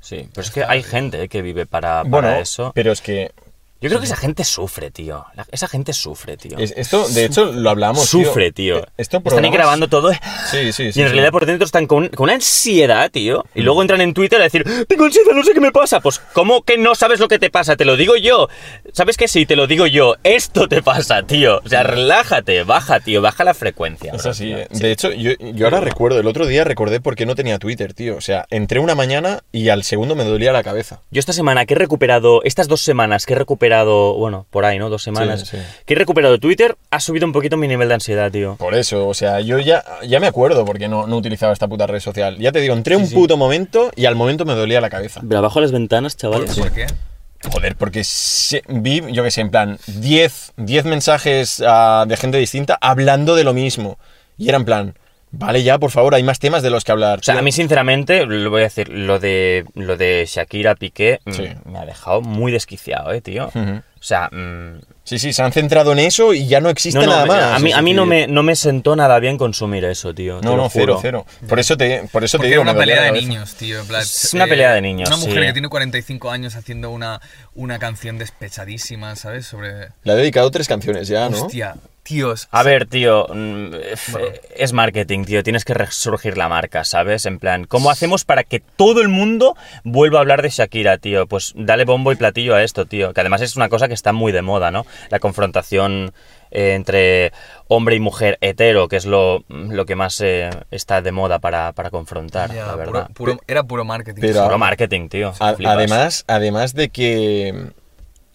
Sí, pero es que hay gente que vive para eso. Pero es que... Yo creo que esa gente sufre, tío. Esa gente sufre, tío. Esto, de hecho, lo hablamos, tío. Sufre, tío. Están ahí grabando todo. Sí. Y en realidad por dentro están con una ansiedad, tío. Y luego entran en Twitter a decir, tengo ansiedad, no sé qué me pasa. Pues, ¿cómo que no sabes lo que te pasa? Te lo digo yo. ¿Sabes qué? Sí, te lo digo yo. Esto te pasa, tío. O sea, relájate. Baja, tío. Baja la frecuencia. Bro, es así. Tío. De hecho, yo ahora recuerdo, el otro día recordé por qué no tenía Twitter, tío. O sea, entré una mañana y al segundo me dolía la cabeza. Yo esta semana que he recuperado, estas 2 semanas que he recuperado, bueno, por ahí, ¿no? 2 semanas. Sí. Que he recuperado Twitter, ha subido un poquito mi nivel de ansiedad, tío. Por eso, o sea, yo ya me acuerdo porque no utilizaba esta puta red social. Ya te digo, entré un puto momento y al momento me dolía la cabeza. Pero abajo las ventanas, chavales. ¿Por qué? Joder, porque vi, yo qué sé, en plan, 10 mensajes de gente distinta hablando de lo mismo. Y era en plan... Vale, ya, por favor, hay más temas de los que hablar. O sea, a mí, sinceramente, lo voy a decir, lo de Shakira, Piqué, me ha dejado muy desquiciado, tío. Uh-huh. O sea... Sí, se han centrado en eso y ya no existe nada más. A mí no me sentó nada bien consumir eso, tío. No, cero. Por eso te digo... Es una pelea de niños, tío. Es una pelea de niños, una mujer que tiene 45 años haciendo una canción despechadísima, ¿sabes? Sobre... Le ha dedicado 3 canciones ya, ¿no? Hostia. Tíos. A ver, tío, es marketing, tío, tienes que resurgir la marca, ¿sabes? En plan, ¿cómo hacemos para que todo el mundo vuelva a hablar de Shakira, tío? Pues dale bombo y platillo a esto, tío, que además es una cosa que está muy de moda, ¿no? La confrontación entre hombre y mujer hetero, que es lo que más está de moda para confrontar, yeah, la verdad. Era puro marketing. Puro marketing, tío. Además de que...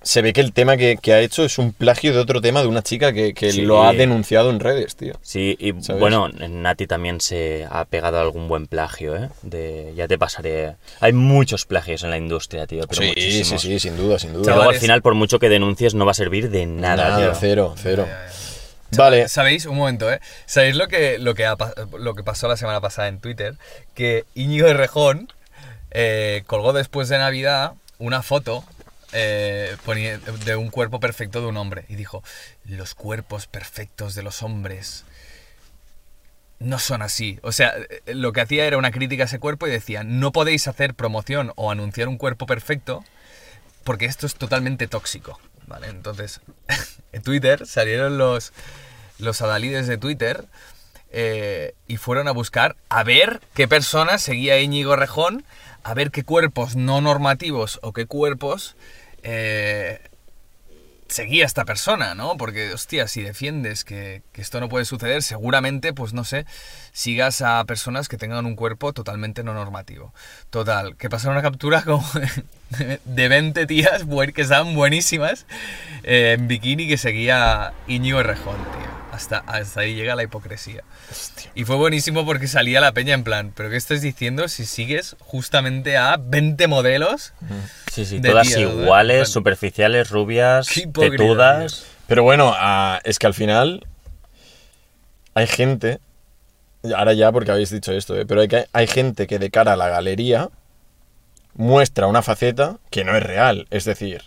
Se ve que el tema que ha hecho es un plagio de otro tema de una chica que lo ha denunciado en redes, tío. Sí, y ¿sabes? Bueno, Nati también se ha pegado a algún buen plagio, ¿eh? Ya te pasaré... Hay muchos plagios en la industria, tío, pero muchísimos. Sí, sin duda. Pero luego al final, por mucho que denuncies, no va a servir de nada, tío. Cero. Vale. ¿Sabéis? Un momento, ¿eh? ¿Sabéis lo que pasó la semana pasada en Twitter? Que Íñigo Errejón colgó después de Navidad una foto... de un cuerpo perfecto de un hombre y dijo, los cuerpos perfectos de los hombres no son así. O sea, lo que hacía era una crítica a ese cuerpo y decía, no podéis hacer promoción o anunciar un cuerpo perfecto porque esto es totalmente tóxico, ¿vale? Entonces en Twitter salieron los adalides de Twitter y fueron a buscar a ver qué personas seguía Íñigo Errejón, a ver qué cuerpos no normativos o qué cuerpos seguía esta persona, ¿no? Porque, hostia, si defiendes que esto no puede suceder, seguramente, pues no sé, sigas a personas que tengan un cuerpo totalmente no normativo. Total, que pasaron una captura como de 20 tías que estaban buenísimas en bikini que seguía Íñigo Errejón, tío. Hasta ahí llega la hipocresía. Hostia. Y fue buenísimo porque salía la peña en plan, ¿pero qué estás diciendo si sigues justamente a 20 modelos? Sí, todas tías, iguales, ¿verdad? Superficiales, rubias, tetudas. Pero bueno, es que al final hay gente, ahora ya porque habéis dicho esto, pero hay gente que de cara a la galería muestra una faceta que no es real. Es decir,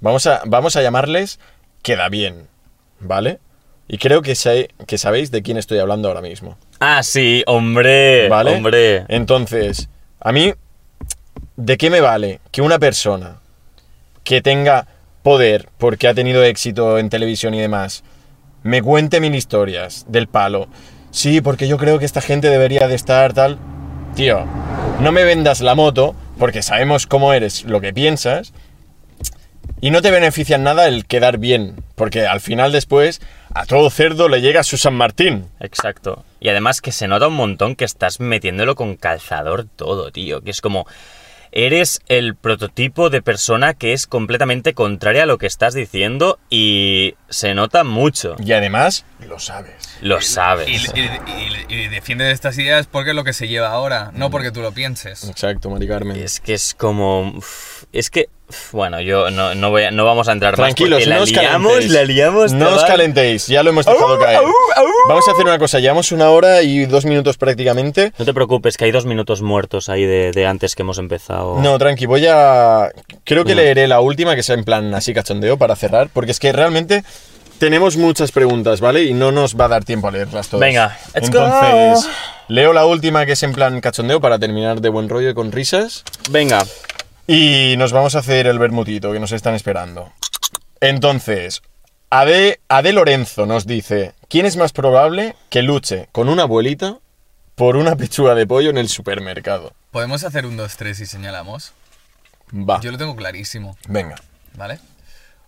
vamos a llamarles queda bien, ¿vale? Y creo que sabéis de quién estoy hablando ahora mismo. Ah, sí, hombre, ¿vale? Hombre. Entonces, a mí, ¿de qué me vale que una persona que tenga poder, porque ha tenido éxito en televisión y demás, me cuente mil historias del palo? Sí, porque yo creo que esta gente debería de estar tal... Tío, no me vendas la moto, porque sabemos cómo eres, lo que piensas... Y no te beneficia en nada el quedar bien, porque al final después a todo cerdo le llega su San Martín. Exacto. Y además que se nota un montón que estás metiéndolo con calzador todo, tío. Que es como, eres el prototipo de persona que es completamente contraria a lo que estás diciendo y se nota mucho. Y además, lo sabes. Lo sabes. Y defiendes estas ideas porque es lo que se lleva ahora, no porque tú lo pienses. Exacto, Mari Carmen. Es que es como... Es que... Bueno, yo no vamos a entrar más porque la liamos. No os calentéis, ya lo hemos dejado caer. Vamos a hacer una cosa, llevamos 1 hora y 2 minutos prácticamente. No te preocupes, que hay 2 minutos muertos ahí de antes que hemos empezado. No, tranqui, creo que leeré la última, que sea en plan así cachondeo, para cerrar, porque es que realmente tenemos muchas preguntas, ¿vale? Y no nos va a dar tiempo a leerlas todas. Venga, entonces, leo la última, que es en plan cachondeo, para terminar de buen rollo y con risas. Venga. Y nos vamos a hacer el vermutito, que nos están esperando. Entonces, Ade Lorenzo nos dice, ¿quién es más probable que luche con una abuelita por una pechuga de pollo en el supermercado? ¿Podemos hacer un 2-3 y señalamos? Va. Yo lo tengo clarísimo. Venga. ¿Vale?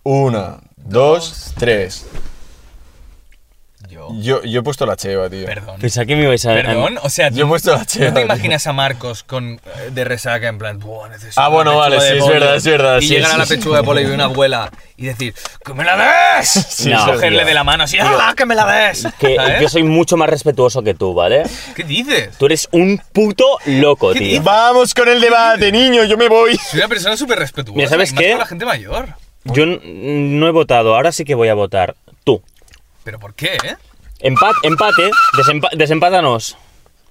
1, 2, 3. Yo he puesto la cheva, tío. Perdón. Pensaba que me ibais a... Perdón, o sea... Yo he puesto la cheva. ¿No te imaginas a Marcos de resaca en plan... necesito bueno, vale, sí, es verdad, es verdad. Y sí, llegar a la pechuga de pollo y una abuela y decir... ¡Que me la des! Sí, no, cogerle de la mano así... ¡Ah, que me la des! Que yo soy mucho más respetuoso que tú, ¿vale? ¿Qué dices? Tú eres un puto loco, tío. Dices? Vamos con el debate, niño, yo me voy. Soy una persona súper respetuosa. Mira, ¿sabes qué? Más con la gente mayor. Yo no he votado, ahora sí que voy a votar. Tú. ¿Pero por qué? Empate, desempátanos.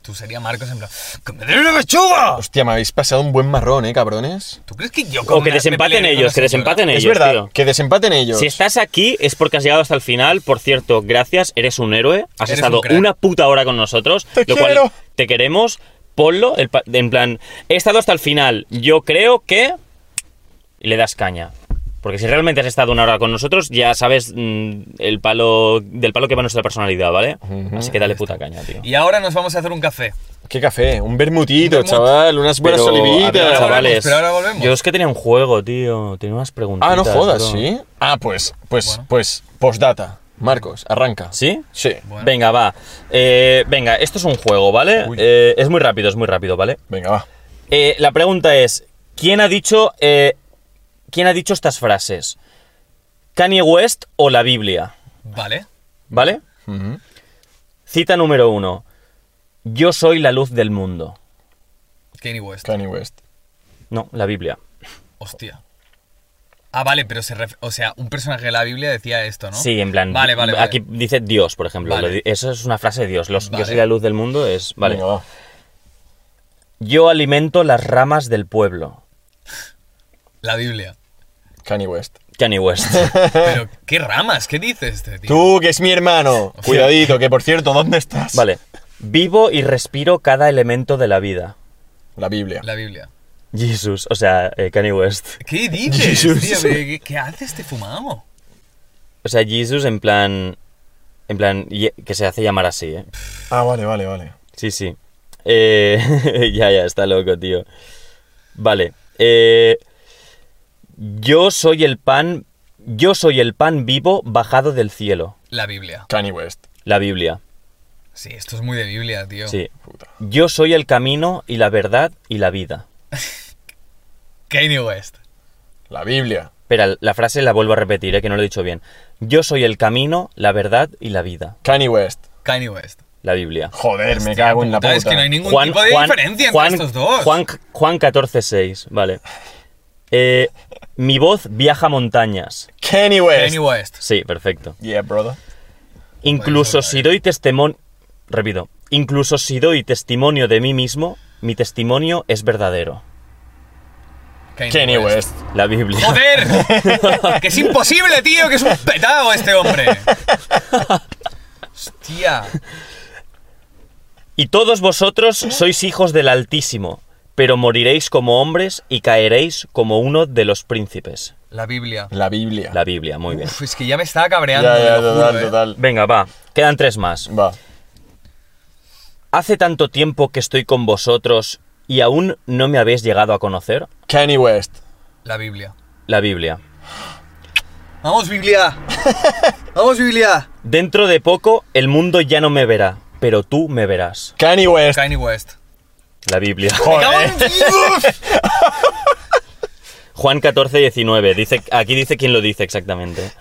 Tú sería Marcos en plan... ¡Que me den una pechuga! Hostia, me habéis pasado un buen marrón, cabrones. ¿Tú crees que yo... O que desempaten ellos, Es verdad, tío. Que desempaten ellos. Si estás aquí es porque has llegado hasta el final. Por cierto, gracias, eres un héroe. Has estado una puta hora con nosotros. Te quiero. Te queremos. Ponlo, en plan... He estado hasta el final. Yo creo que... Le das caña. Porque si realmente has estado una hora con nosotros, ya sabes del palo que va nuestra personalidad, ¿vale? Uh-huh. Así que dale puta caña, tío. Y ahora nos vamos a hacer un café. ¿Qué café? Un vermutito, chaval. Unas buenas olivitas, chavales. Pero ahora volvemos. Yo es que tenía un juego, tío. Tenía unas preguntitas. Ah, no jodas, pero... ¿sí? Ah, pues, postdata. Marcos, arranca. ¿Sí? Sí. Bueno. Venga, va. Venga, esto es un juego, ¿vale? Es muy rápido, ¿vale? Venga, va. La pregunta es, ¿quién ha dicho estas frases? ¿Kanye West o la Biblia? ¿Vale? Uh-huh. Cita número 1. Yo soy la luz del mundo. Kanye West. No, la Biblia. Hostia. Ah, vale, pero un personaje de la Biblia decía esto, ¿no? Sí, en plan... Vale. Aquí dice Dios, por ejemplo. Vale. Eso es una frase de Dios. Yo soy la luz del mundo es... Vale. No. Yo alimento las ramas del pueblo. La Biblia. Kanye West. Pero, ¿qué ramas? ¿Qué dices este tío? Tú, que es mi hermano. Cuidadito, que por cierto, ¿dónde estás? Vale. Vivo y respiro cada elemento de la vida. La Biblia. Jesús, o sea, Kanye West. ¿Qué dices, tío? ¿Qué hace este fumado? O sea, Jesús en plan... En plan, que se hace llamar así, ¿eh? Ah, vale, vale, vale. Sí, sí. Ya, está loco, tío. Vale. Yo soy el pan vivo bajado del cielo. La Biblia. Kanye West. La Biblia. Sí, esto es muy de Biblia, tío. Sí. Puta. Yo soy el camino y la verdad y la vida. Kanye West. La Biblia. Espera, la frase la vuelvo a repetir, que no lo he dicho bien. Yo soy el camino, la verdad y la vida. Kanye West. Kanye West. La Biblia. Joder, hostia, me cago en la puta. Es que no hay ningún tipo de diferencia entre estos dos. Juan 14:6, vale. Mi voz viaja montañas. Kanye West. Kanye West. Sí, perfecto. Yeah, brother. Incluso si doy testimonio de mí mismo, mi testimonio es verdadero. Kanye West. La Biblia. ¡Joder! ¡Que es imposible, tío! ¡Que es un petado este hombre! ¡Hostia! Y todos vosotros sois hijos del Altísimo, pero moriréis como hombres y caeréis como uno de los príncipes. La Biblia. La Biblia. La Biblia, muy bien. Uf, es que ya me estaba cabreando. Ya, total. Venga, va. Quedan tres más. Va. Hace tanto tiempo que estoy con vosotros... ¿Y aún no me habéis llegado a conocer? Kanye West. La Biblia. La Biblia. ¡Vamos, Biblia! ¡Vamos, Biblia! Dentro de poco, el mundo ya no me verá, pero tú me verás. Kanye West. Kanye West. La Biblia. ¡Joder! Juan 14:19. Aquí dice quién lo dice exactamente.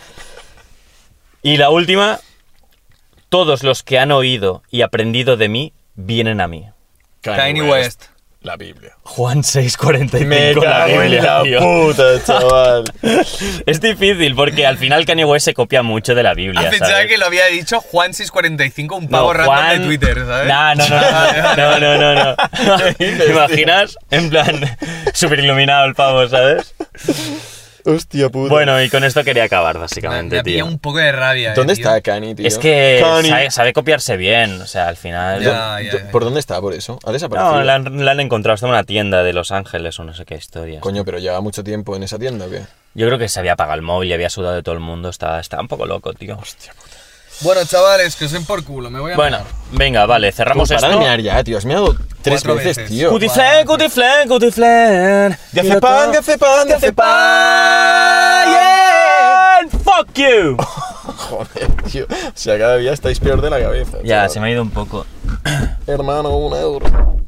Y la última. Todos los que han oído y aprendido de mí, vienen a mí. Kanye West. La Biblia. Juan 6:45. Me la Biblia, la tío. Puta, chaval. Es difícil porque al final Kanye West se copia mucho de la Biblia. Pensaba que lo había dicho Juan 6:45, un pavo random de Twitter, ¿sabes? No. ¿Te imaginas? En plan, súper iluminado el pavo, ¿sabes? Hostia puta. Bueno, y con esto quería acabar, básicamente, me tío. Me un poco de rabia. ¿Dónde está Kanye, tío? Es que sabe copiarse bien, o sea, al final... Ya. ¿Por dónde está, por eso? ¿Ha desaparecido? No, la han encontrado, está en una tienda de Los Ángeles o no sé qué historia. Coño, ¿pero lleva mucho tiempo en esa tienda o qué? Yo creo que se había apagado el móvil y había sudado de todo el mundo, estaba un poco loco, tío. Hostia puta. Bueno, chavales, que os den por culo, me voy a mirar. Venga, vale, cerramos esto. Para de mirar ya, tío, has mirado 3 veces, tío. Cutiflen. De hace pan, yeah. Fuck you. Joder, tío, o sea, cada día estáis peor de la cabeza. Ya, chaval. Se me ha ido un poco. Hermano, 1 euro.